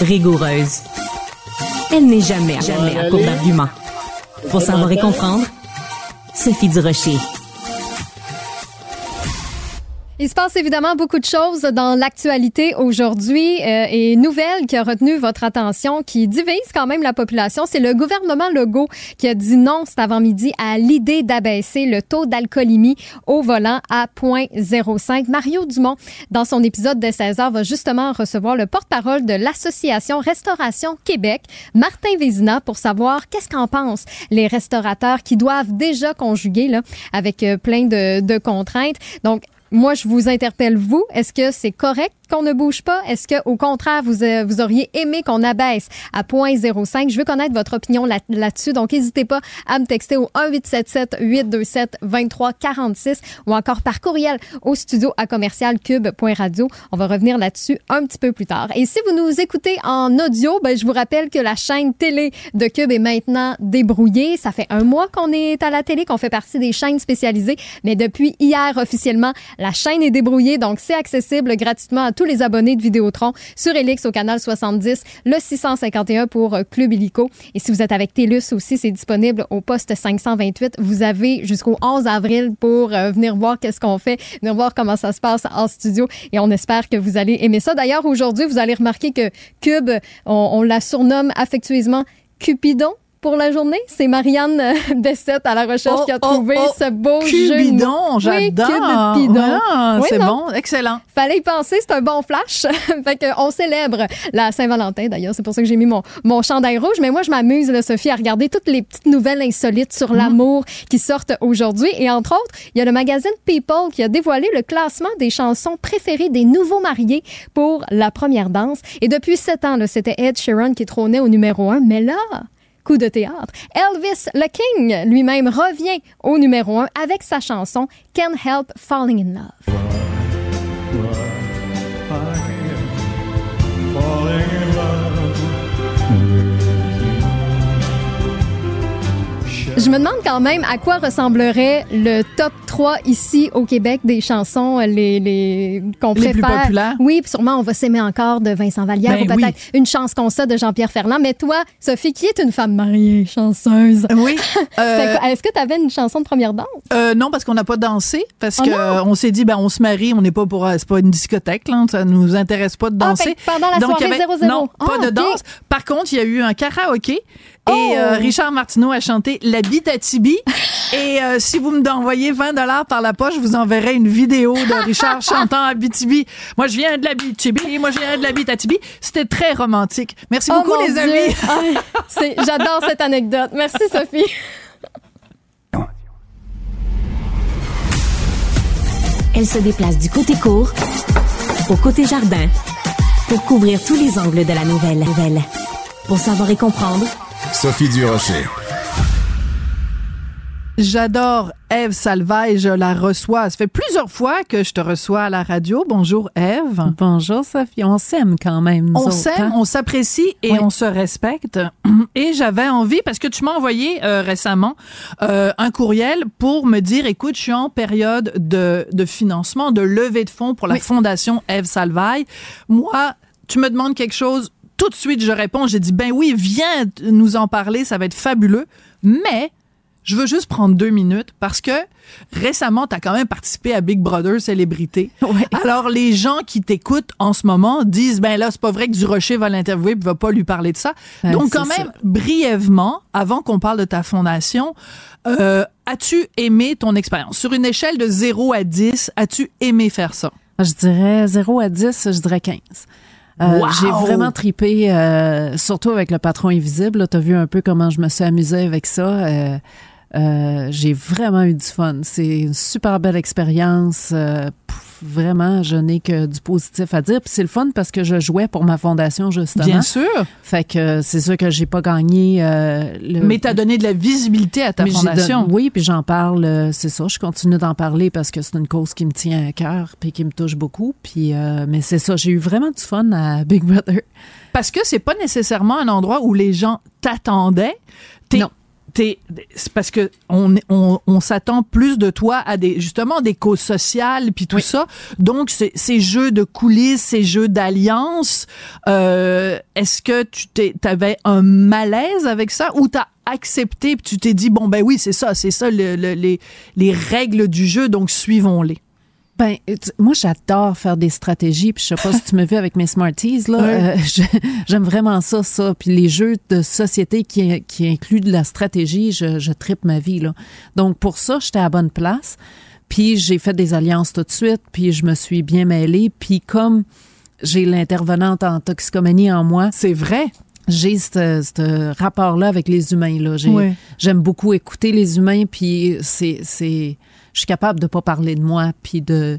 rigoureuse. Elle n'est jamais, jamais à court d'arguments. Pour savoir et comprendre, Sophie Durocher. Il se passe évidemment beaucoup de choses dans l'actualité aujourd'hui euh, et nouvelle qui a retenu votre attention, qui divise quand même la population, c'est le gouvernement Legault qui a dit non cet avant-midi à l'idée d'abaisser le taux d'alcoolémie au volant à zéro virgule zéro cinq. Mario Dumont, dans son épisode de seize heures, va justement recevoir le porte-parole de l'Association Restauration Québec, Martin Vézina, pour savoir qu'est-ce qu'en pensent les restaurateurs qui doivent déjà conjuguer là, avec plein de, de contraintes. Donc, moi, je vous interpelle, vous. Est-ce que c'est correct qu'on ne bouge pas? Est-ce que, au contraire, vous, euh, vous auriez aimé qu'on abaisse à zéro virgule zéro cinq? Je veux connaître votre opinion là- là-dessus. Donc, n'hésitez pas à me texter au un huit sept sept huit deux sept deux trois quatre six ou encore par courriel au studio à commercial cube point radio. On va revenir là-dessus un petit peu plus tard. Et si vous nous écoutez en audio, ben, je vous rappelle que la chaîne télé de Cube est maintenant débrouillée. Ça fait un mois qu'on est à la télé, qu'on fait partie des chaînes spécialisées. Mais depuis hier, officiellement, la chaîne est débrouillée, donc c'est accessible gratuitement à tous les abonnés de Vidéotron sur Elix au canal soixante-dix, le six cent cinquante et un pour Club Illico. Et si vous êtes avec TELUS aussi, c'est disponible au poste cinq cent vingt-huit. Vous avez jusqu'au onze avril pour euh, venir voir qu'est-ce qu'on fait, venir voir comment ça se passe en studio. Et on espère que vous allez aimer ça. D'ailleurs, aujourd'hui, vous allez remarquer que Cube, on, on la surnomme affectueusement Cupidon. Pour la journée, c'est Marianne Bessette à la recherche oh, qui a trouvé oh, oh, ce beau jeu. Cupidon, j'adore. Oui, Cupidon. Ah, oui, c'est non? bon, excellent. Fallait y penser, c'est un bon flash. Fait qu'on célèbre la Saint-Valentin, d'ailleurs. C'est pour ça que j'ai mis mon, mon chandail rouge. Mais moi, je m'amuse, là, Sophie, à regarder toutes les petites nouvelles insolites sur mmh. l'amour qui sortent aujourd'hui. Et entre autres, il y a le magazine People qui a dévoilé le classement des chansons préférées des nouveaux mariés pour la première danse. Et depuis sept ans, là, c'était Ed Sheeran qui trônait au numéro un. Mais là... coup de théâtre. Elvis le King lui-même revient au numéro un avec sa chanson Can't Help Falling in Love. Je me demande quand même à quoi ressemblerait le top trois ici au Québec des chansons les, les, qu'on préfère. Les plus populaires. Oui, puis sûrement on va s'aimer encore de Vincent Vallière ben ou peut-être oui. Une chance qu'on sait de Jean-Pierre Ferland. Mais toi, Sophie, qui est une femme mariée, chanceuse. Oui. Euh, Est-ce que tu avais une chanson de première danse? Euh, non, parce qu'on n'a pas dansé. Parce oh qu'on s'est dit, ben, on se marie, on n'est pas pour. C'est pas une discothèque, là. Ça ne nous intéresse pas de danser. Ah, pendant la Donc, soirée avait, zéro zéro. Non, ah, pas de okay. danse. Par contre, il y a eu un karaoké. Et oh. euh, Richard Martineau a chanté l'Abitatibi. Et euh, si vous me envoyez vingt dollars par la poche, je vous enverrai une vidéo de Richard chantant Abitibi. Moi, je viens de l'Abitibi. Moi, je viens de l'Abitatibi. C'était très romantique. Merci oh beaucoup, les Dieu. amis. Ah, c'est, j'adore cette anecdote. Merci, Sophie. Elle se déplace du côté court au côté jardin pour couvrir tous les angles de la nouvelle. nouvelle. Pour savoir et comprendre, Sophie Durocher. J'adore Eve Salvail, je la reçois. Ça fait plusieurs fois que je te reçois à la radio. Bonjour Eve. Bonjour Sophie. On s'aime quand même. Nous on autres, s'aime, hein? On s'apprécie et oui. on se respecte. Et j'avais envie, parce que tu m'as envoyé euh, récemment euh, un courriel pour me dire, écoute, je suis en période de, de financement, de levée de fonds pour la oui. Fondation Eve Salvail. Moi, tu me demandes quelque chose, tout de suite, je réponds. J'ai dit, ben oui, viens nous en parler, ça va être fabuleux. Mais... je veux juste prendre deux minutes parce que récemment, tu as quand même participé à Big Brother Célébrité. Ouais. Alors, les gens qui t'écoutent en ce moment disent, ben là, c'est pas vrai que Durocher va l'interviewer et va pas lui parler de ça. Ben, donc, quand même, ça. brièvement, avant qu'on parle de ta fondation, euh, as-tu aimé ton expérience? Sur une échelle de zéro à dix, as-tu aimé faire ça? Je dirais zéro à dix, je dirais quinze. Euh, wow. J'ai vraiment tripé, euh, surtout avec le patron invisible. Là, t'as vu un peu comment je me suis amusée avec ça. Euh, Euh, j'ai vraiment eu du fun. C'est une super belle expérience. Euh, pff, vraiment, je n'ai que du positif à dire. Puis c'est le fun parce que je jouais pour ma fondation, justement. Bien sûr. Fait que c'est sûr que j'ai pas gagné. Euh, le... Mais t'as donné de la visibilité à ta Mais fondation. Don... Oui, puis j'en parle. Euh, c'est ça. Je continue d'en parler parce que c'est une cause qui me tient à cœur puis qui me touche beaucoup. Puis euh, mais c'est ça. J'ai eu vraiment du fun à Big Brother. Parce que c'est pas nécessairement un endroit où les gens t'attendaient. T'es... Non. T'es, c'est parce que on, on, on s'attend plus de toi à des justement des causes sociales puis tout oui. ça. Donc ces, ces jeux de coulisses, ces jeux d'alliance, euh, est-ce que tu t'es, t'avais un malaise avec ça ou t'as accepté puis tu t'es dit bon ben oui c'est ça c'est ça le, le, les les règles du jeu donc suivons-les. Ben, tu, moi, j'adore faire des stratégies, puis je sais pas si tu me vois avec mes Smarties, là. Oui. Euh, je, j'aime vraiment ça, ça. Puis les jeux de société qui, qui incluent de la stratégie, je, je trippe ma vie, là. Donc, pour ça, j'étais à la bonne place. Puis j'ai fait des alliances tout de suite, puis je me suis bien mêlée. Puis comme j'ai l'intervenante en toxicomanie en moi... C'est vrai! J'ai ce, ce rapport-là avec les humains, là. J'ai, oui. J'aime beaucoup écouter les humains, puis c'est... c'est je suis capable de pas parler de moi puis de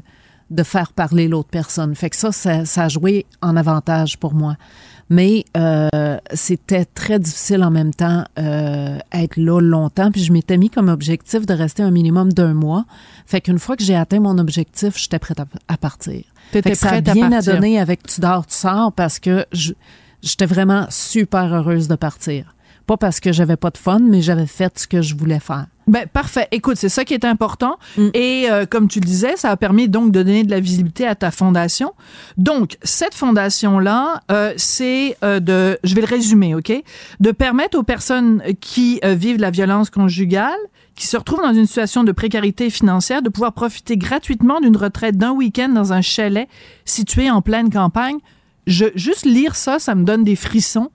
de faire parler l'autre personne. Fait que ça, ça, ça a joué en avantage pour moi. Mais euh, c'était très difficile en même temps euh, être là longtemps. Puis je m'étais mis comme objectif de rester un minimum d'un mois. Fait qu'une fois que j'ai atteint mon objectif, j'étais prête à, à partir. T'étais prête à partir. Ça a bien à donner avec tu dors, tu sors parce que je, j'étais vraiment super heureuse de partir. Pas parce que j'avais pas de fun, mais j'avais fait ce que je voulais faire. Ben, parfait. Écoute, c'est ça qui est important. Mm. Et euh, comme tu le disais, ça a permis donc de donner de la visibilité à ta fondation. Donc, cette fondation-là, euh, c'est euh, de... Je vais le résumer, OK? De permettre aux personnes qui euh, vivent la violence conjugale, qui se retrouvent dans une situation de précarité financière, de pouvoir profiter gratuitement d'une retraite d'un week-end dans un chalet situé en pleine campagne. Je, juste lire ça, ça me donne des frissons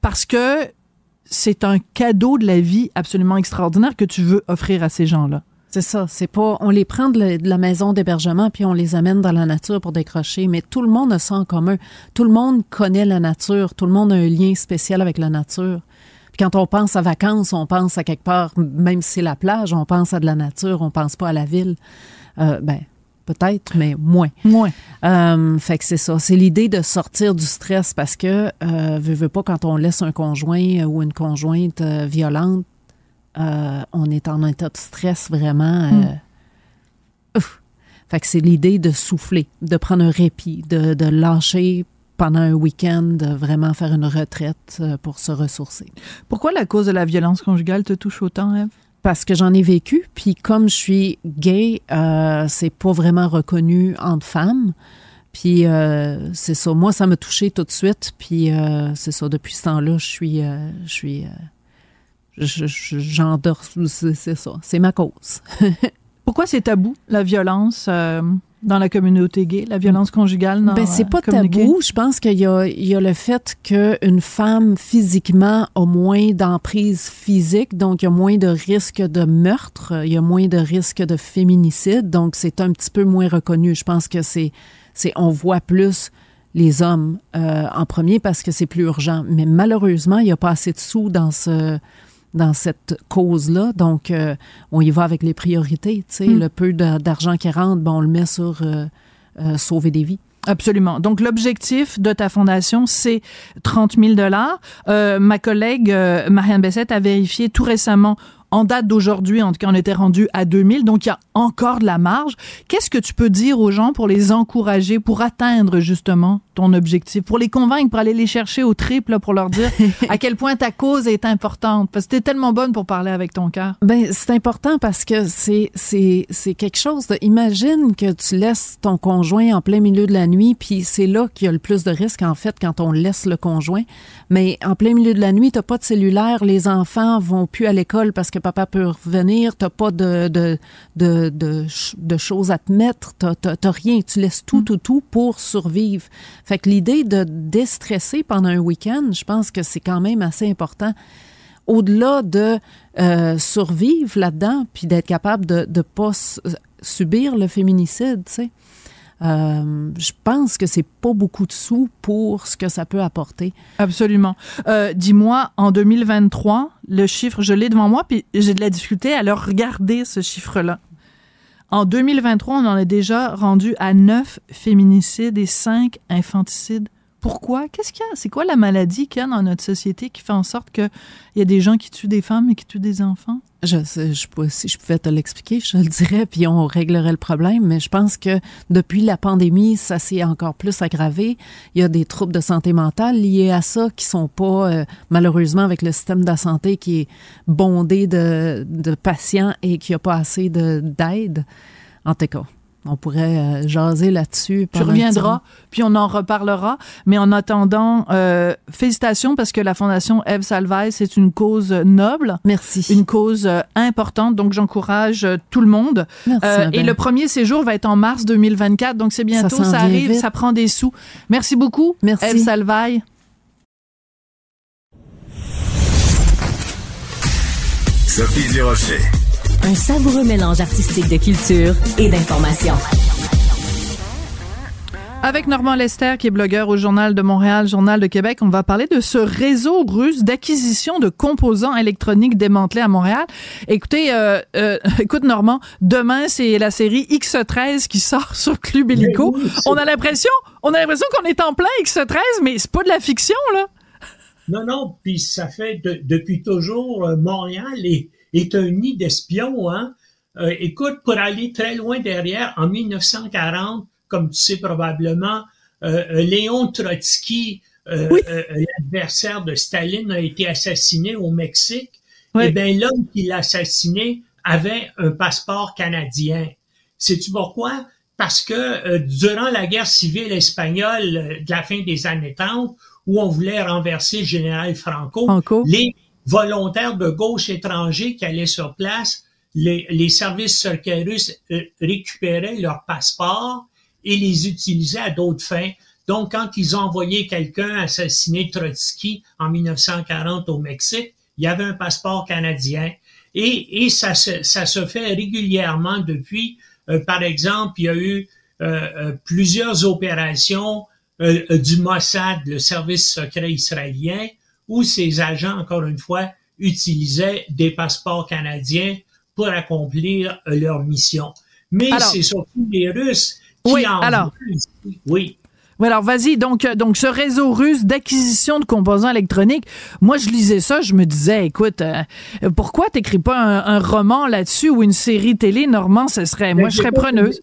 parce que c'est un cadeau de la vie absolument extraordinaire que tu veux offrir à ces gens-là. C'est ça, c'est pas... On les prend de la, de la maison d'hébergement puis on les amène dans la nature pour décrocher, mais tout le monde a ça en commun. Tout le monde connaît la nature, tout le monde a un lien spécial avec la nature. Puis quand on pense à vacances, on pense à quelque part, même si c'est la plage, on pense à de la nature, on pense pas à la ville. Euh, ben... peut-être, mais moins. Moins. Euh, fait que c'est ça. C'est l'idée de sortir du stress parce que, euh, veux, veux pas, quand on laisse un conjoint ou une conjointe euh, violente, euh, on est en un état de stress vraiment. Euh, mm. Fait que c'est l'idée de souffler, de prendre un répit, de, de lâcher pendant un week-end, de vraiment faire une retraite euh, pour se ressourcer. Pourquoi la cause de la violence conjugale te touche autant, Ève? Parce que j'en ai vécu, puis comme je suis gay, euh, c'est pas vraiment reconnu entre femmes. Puis euh, c'est ça, moi ça m'a touchée tout de suite, puis euh, c'est ça, depuis ce temps-là, je suis, euh, je suis, euh, je, je, j'endorse, c'est, c'est ça, c'est ma cause. Pourquoi c'est tabou, la violence euh, dans la communauté gay, la violence conjugale? Dans, ben c'est pas tabou, gay. Je pense qu'il y a, il y a le fait qu'une femme physiquement a moins d'emprise physique, donc il y a moins de risque de meurtre, il y a moins de risque de féminicide, donc c'est un petit peu moins reconnu. Je pense que c'est, c'est on voit plus les hommes euh, en premier parce que c'est plus urgent, mais malheureusement il n'y a pas assez de sous dans ce... dans cette cause-là. Donc, euh, on y va avec les priorités. Tu sais, mm. le peu de, d'argent qui rentre, ben, on le met sur euh, euh, sauver des vies. Absolument. Donc, l'objectif de ta fondation, c'est trente mille dollars. Euh, ma collègue euh, Marianne Bessette a vérifié tout récemment, en date d'aujourd'hui, en tout cas, on était rendu à deux mille. Donc, il y a encore de la marge. Qu'est-ce que tu peux dire aux gens pour les encourager, pour atteindre justement ton objectif, pour les convaincre, pour aller les chercher au triple, pour leur dire à quel point ta cause est importante? Parce que t'es tellement bonne pour parler avec ton cœur. Ben, c'est important parce que c'est, c'est, c'est quelque chose de, imagine que tu laisses ton conjoint en plein milieu de la nuit, puis c'est là qu'il y a le plus de risques, en fait, quand on laisse le conjoint. Mais en plein milieu de la nuit, t'as pas de cellulaire, les enfants vont plus à l'école parce que papa peut revenir, t'as pas de, de, de, de, de choses à te mettre, t'as, t'as, t'as rien, tu laisses tout, tout, tout pour survivre. Fait que l'idée de déstresser pendant un week-end, je pense que c'est quand même assez important. Au-delà de euh, survivre là-dedans, puis d'être capable de ne pas subir le féminicide, tu sais. Euh, je pense que c'est pas beaucoup de sous pour ce que ça peut apporter. Absolument. Euh, dis-moi, en deux mille vingt-trois, le chiffre, je l'ai devant moi, puis j'ai de la difficulté à le regarder, ce chiffre-là. En deux mille vingt-trois, on en est déjà rendu à neuf féminicides et cinq infanticides. Pourquoi? Qu'est-ce qu'il y a? C'est quoi la maladie qu'il y a dans notre société qui fait en sorte qu'il y a des gens qui tuent des femmes et qui tuent des enfants? Je sais, je sais pas si je pouvais te l'expliquer, je le dirais, puis on réglerait le problème, mais je pense que depuis la pandémie, ça s'est encore plus aggravé. Il y a des troubles de santé mentale liés à ça qui sont pas, euh, malheureusement, avec le système de la santé qui est bondé de, de patients et qui a pas assez de, d'aide. En tout cas, on pourrait jaser là-dessus. Tu reviendras, puis on en reparlera. Mais en attendant, euh, félicitations, parce que la Fondation Eve Salvail, c'est une cause noble. Merci. Une cause importante, donc j'encourage tout le monde. Merci, euh, et le premier séjour va être en mars deux mille vingt-quatre, donc c'est bientôt, ça, ça arrive, vite. Ça prend des sous. Merci beaucoup, merci. Eve Salvail. Sophie Durocher. Un savoureux mélange artistique de culture et d'information. Avec Normand Lester, qui est blogueur au Journal de Montréal, Journal de Québec, on va parler de ce réseau russe d'acquisition de composants électroniques démantelés à Montréal. Écoutez, euh, euh, écoute Normand, demain c'est la série X treize qui sort sur Club Illico. On a l'impression, on a l'impression qu'on est en plein X treize, mais c'est pas de la fiction là. Non, non, puis ça fait de, depuis toujours euh, Montréal et est un nid d'espions, hein? Euh, écoute, pour aller très loin derrière, en mille neuf cent quarante, comme tu sais probablement, euh, Léon Trotsky, euh, oui. euh, l'adversaire de Staline, a été assassiné au Mexique. Oui. Eh bien, l'homme qui l'a assassiné avait un passeport canadien. Sais-tu pourquoi? Parce que euh, durant la guerre civile espagnole euh, de la fin des années trente, où on voulait renverser le général Franco, Franco. les volontaires de gauche étrangers qui allaient sur place, les, les services secrets russes récupéraient leurs passeports et les utilisaient à d'autres fins. Donc, quand ils ont envoyé quelqu'un assassiner Trotsky en mille neuf cent quarante au Mexique, il y avait un passeport canadien. Et, et ça, se, ça se fait régulièrement depuis. Euh, par exemple, il y a eu euh, plusieurs opérations euh, du Mossad, le service secret israélien, où ces agents, encore une fois, utilisaient des passeports canadiens pour accomplir leur mission. Mais alors, c'est surtout les Russes qui oui, en alors, oui. Oui, alors vas-y, donc, donc ce réseau russe d'acquisition de composants électroniques, moi je lisais ça, je me disais, écoute, euh, pourquoi t'écris pas un, un roman là-dessus ou une série télé, Normand, ce serait, ben, moi je serais preneuse.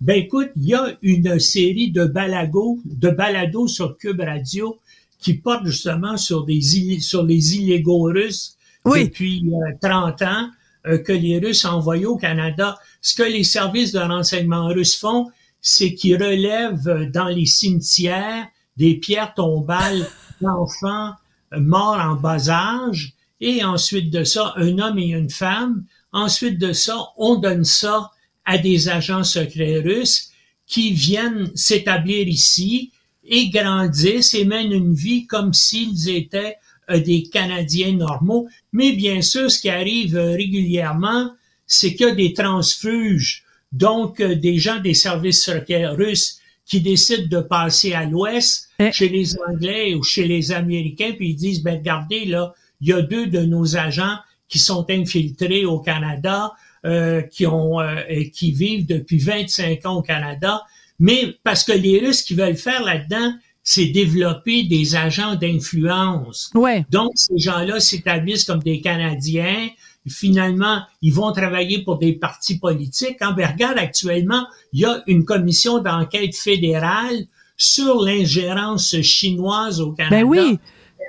Ben écoute, il y a une série de balados de balado sur Cube Radio qui porte justement sur des sur les illégaux russes oui. depuis euh, trente ans euh, que les Russes envoyaient au Canada. Ce que les services de renseignement russes font, c'est qu'ils relèvent dans les cimetières des pierres tombales d'enfants morts en bas âge, et ensuite de ça, un homme et une femme. Ensuite de ça, on donne ça à des agents secrets russes qui viennent s'établir ici et grandissent et mènent une vie comme s'ils étaient euh, des Canadiens normaux. Mais bien sûr, ce qui arrive euh, régulièrement, c'est qu'il y a des transfuges, donc euh, des gens des services secrets russes qui décident de passer à l'Ouest eh. chez les Anglais ou chez les Américains, puis ils disent, ben regardez, là, il y a deux de nos agents qui sont infiltrés au Canada, euh, qui ont euh, qui vivent depuis vingt-cinq ans au Canada. Mais parce que les Russes, qui veulent faire là-dedans, c'est développer des agents d'influence. Ouais. Donc, ces gens-là s'établissent comme des Canadiens. Finalement, ils vont travailler pour des partis politiques. Hein, ben, regarde, actuellement, il y a une commission d'enquête fédérale sur l'ingérence chinoise au Canada. Ben oui.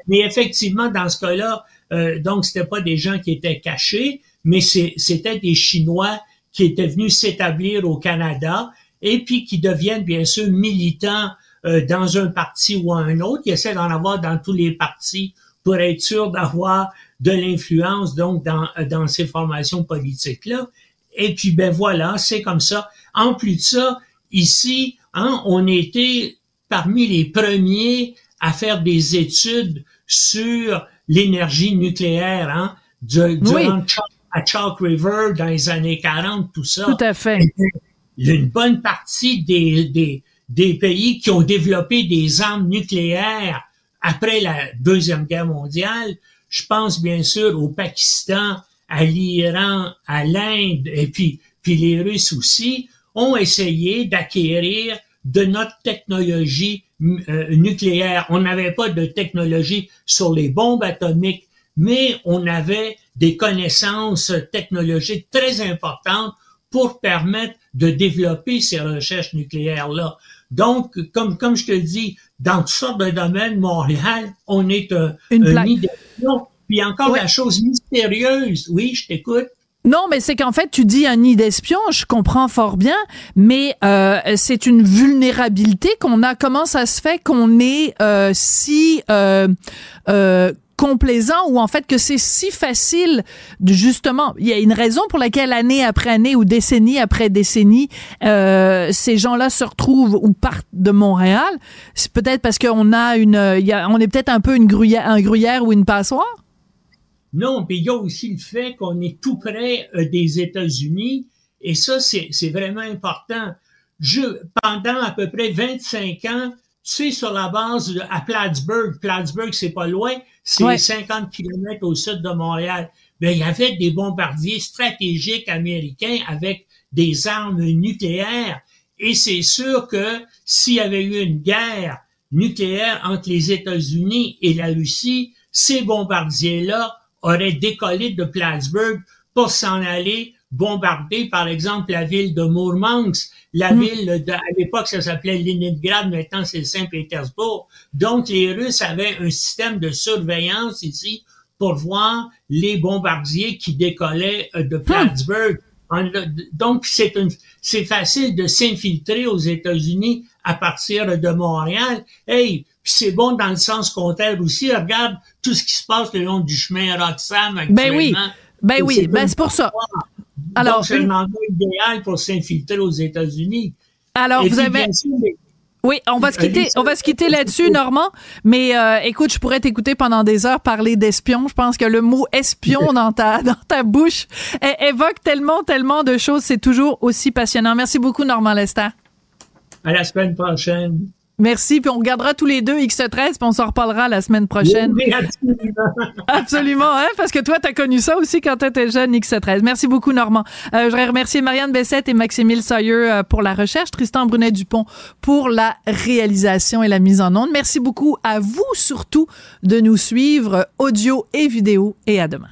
Mais effectivement, dans ce cas-là, euh, donc, c'était pas des gens qui étaient cachés, mais c'est, c'était des Chinois qui étaient venus s'établir au Canada, et puis qui deviennent, bien sûr, militants euh, dans un parti ou un autre. Ils essaient d'en avoir dans tous les partis pour être sûrs d'avoir de l'influence, donc, dans, dans ces formations politiques-là. Et puis, ben voilà, c'est comme ça. En plus de ça, ici, hein, on était parmi les premiers à faire des études sur l'énergie nucléaire, hein, du, durant oui. Chalk, à Chalk River, dans les années quarante, tout ça. Tout à fait. Et, il y a une bonne partie des, des, des pays qui ont développé des armes nucléaires après la Deuxième Guerre mondiale. Je pense bien sûr au Pakistan, à l'Iran, à l'Inde, et puis, puis les Russes aussi, ont essayé d'acquérir de notre technologie euh, nucléaire. On n'avait pas de technologie sur les bombes atomiques, mais on avait des connaissances technologiques très importantes pour permettre de développer ces recherches nucléaires-là. Donc, comme, comme je te dis, dans toutes sortes de domaines, Montréal, on est un, Une un nid d'espions. Puis encore oui. La chose mystérieuse, oui, je t'écoute. Non, mais c'est qu'en fait, tu dis un nid d'espions, je comprends fort bien, mais euh, c'est une vulnérabilité qu'on a. Comment ça se fait qu'on est euh, si... Euh, euh, complaisant, ou en fait que c'est si facile de, justement, il y a une raison pour laquelle année après année ou décennie après décennie euh, ces gens-là se retrouvent ou partent de Montréal. C'est peut-être parce qu'on a une il y a, on est peut-être un peu une gruyère, un gruyère ou une passoire. Non, mais il y a aussi le fait qu'on est tout près des États-Unis, et ça c'est c'est vraiment important. Je pendant à peu près vingt-cinq ans, tu sais, sur la base de, à Plattsburgh, Plattsburgh, c'est pas loin, c'est ouais. cinquante kilomètres au sud de Montréal. Ben, il y avait des bombardiers stratégiques américains avec des armes nucléaires. Et c'est sûr que s'il y avait eu une guerre nucléaire entre les États-Unis et la Russie, ces bombardiers-là auraient décollé de Plattsburgh pour s'en aller bombarder, par exemple, la ville de Mourmansk, la mmh. ville de, à l'époque, ça s'appelait Leningrad, maintenant c'est Saint-Pétersbourg. Donc, les Russes avaient un système de surveillance ici pour voir les bombardiers qui décollaient de Plattsburgh. Mmh. Donc, c'est une, c'est facile de s'infiltrer aux États-Unis à partir de Montréal. Hey, puis c'est bon dans le sens contraire aussi. Regarde tout ce qui se passe le long du chemin Roxham actuellement. Ben oui, ben oui, ben c'est pour ça. Alors, c'est une... un endroit idéal pour s'infiltrer aux États-Unis. Alors, et vous avez... Sûr, mais... Oui, on va se quitter, on va se quitter là-dessus, Normand. Mais euh, écoute, je pourrais t'écouter pendant des heures parler d'espion. Je pense que le mot espion dans ta dans ta bouche évoque tellement, tellement de choses. C'est toujours aussi passionnant. Merci beaucoup, Normand Lester. À la semaine prochaine. Merci, puis on regardera tous les deux X treize, puis on s'en reparlera la semaine prochaine. Oui, absolument. Absolument, hein, parce que toi, t'as connu ça aussi quand t'étais jeune, X treize. Merci beaucoup, Normand. Euh, je voudrais remercier Marianne Bessette et Maximile Sawyer pour la recherche, Tristan Brunet-Dupont pour la réalisation et la mise en onde. Merci beaucoup à vous, surtout, de nous suivre audio et vidéo, et à demain.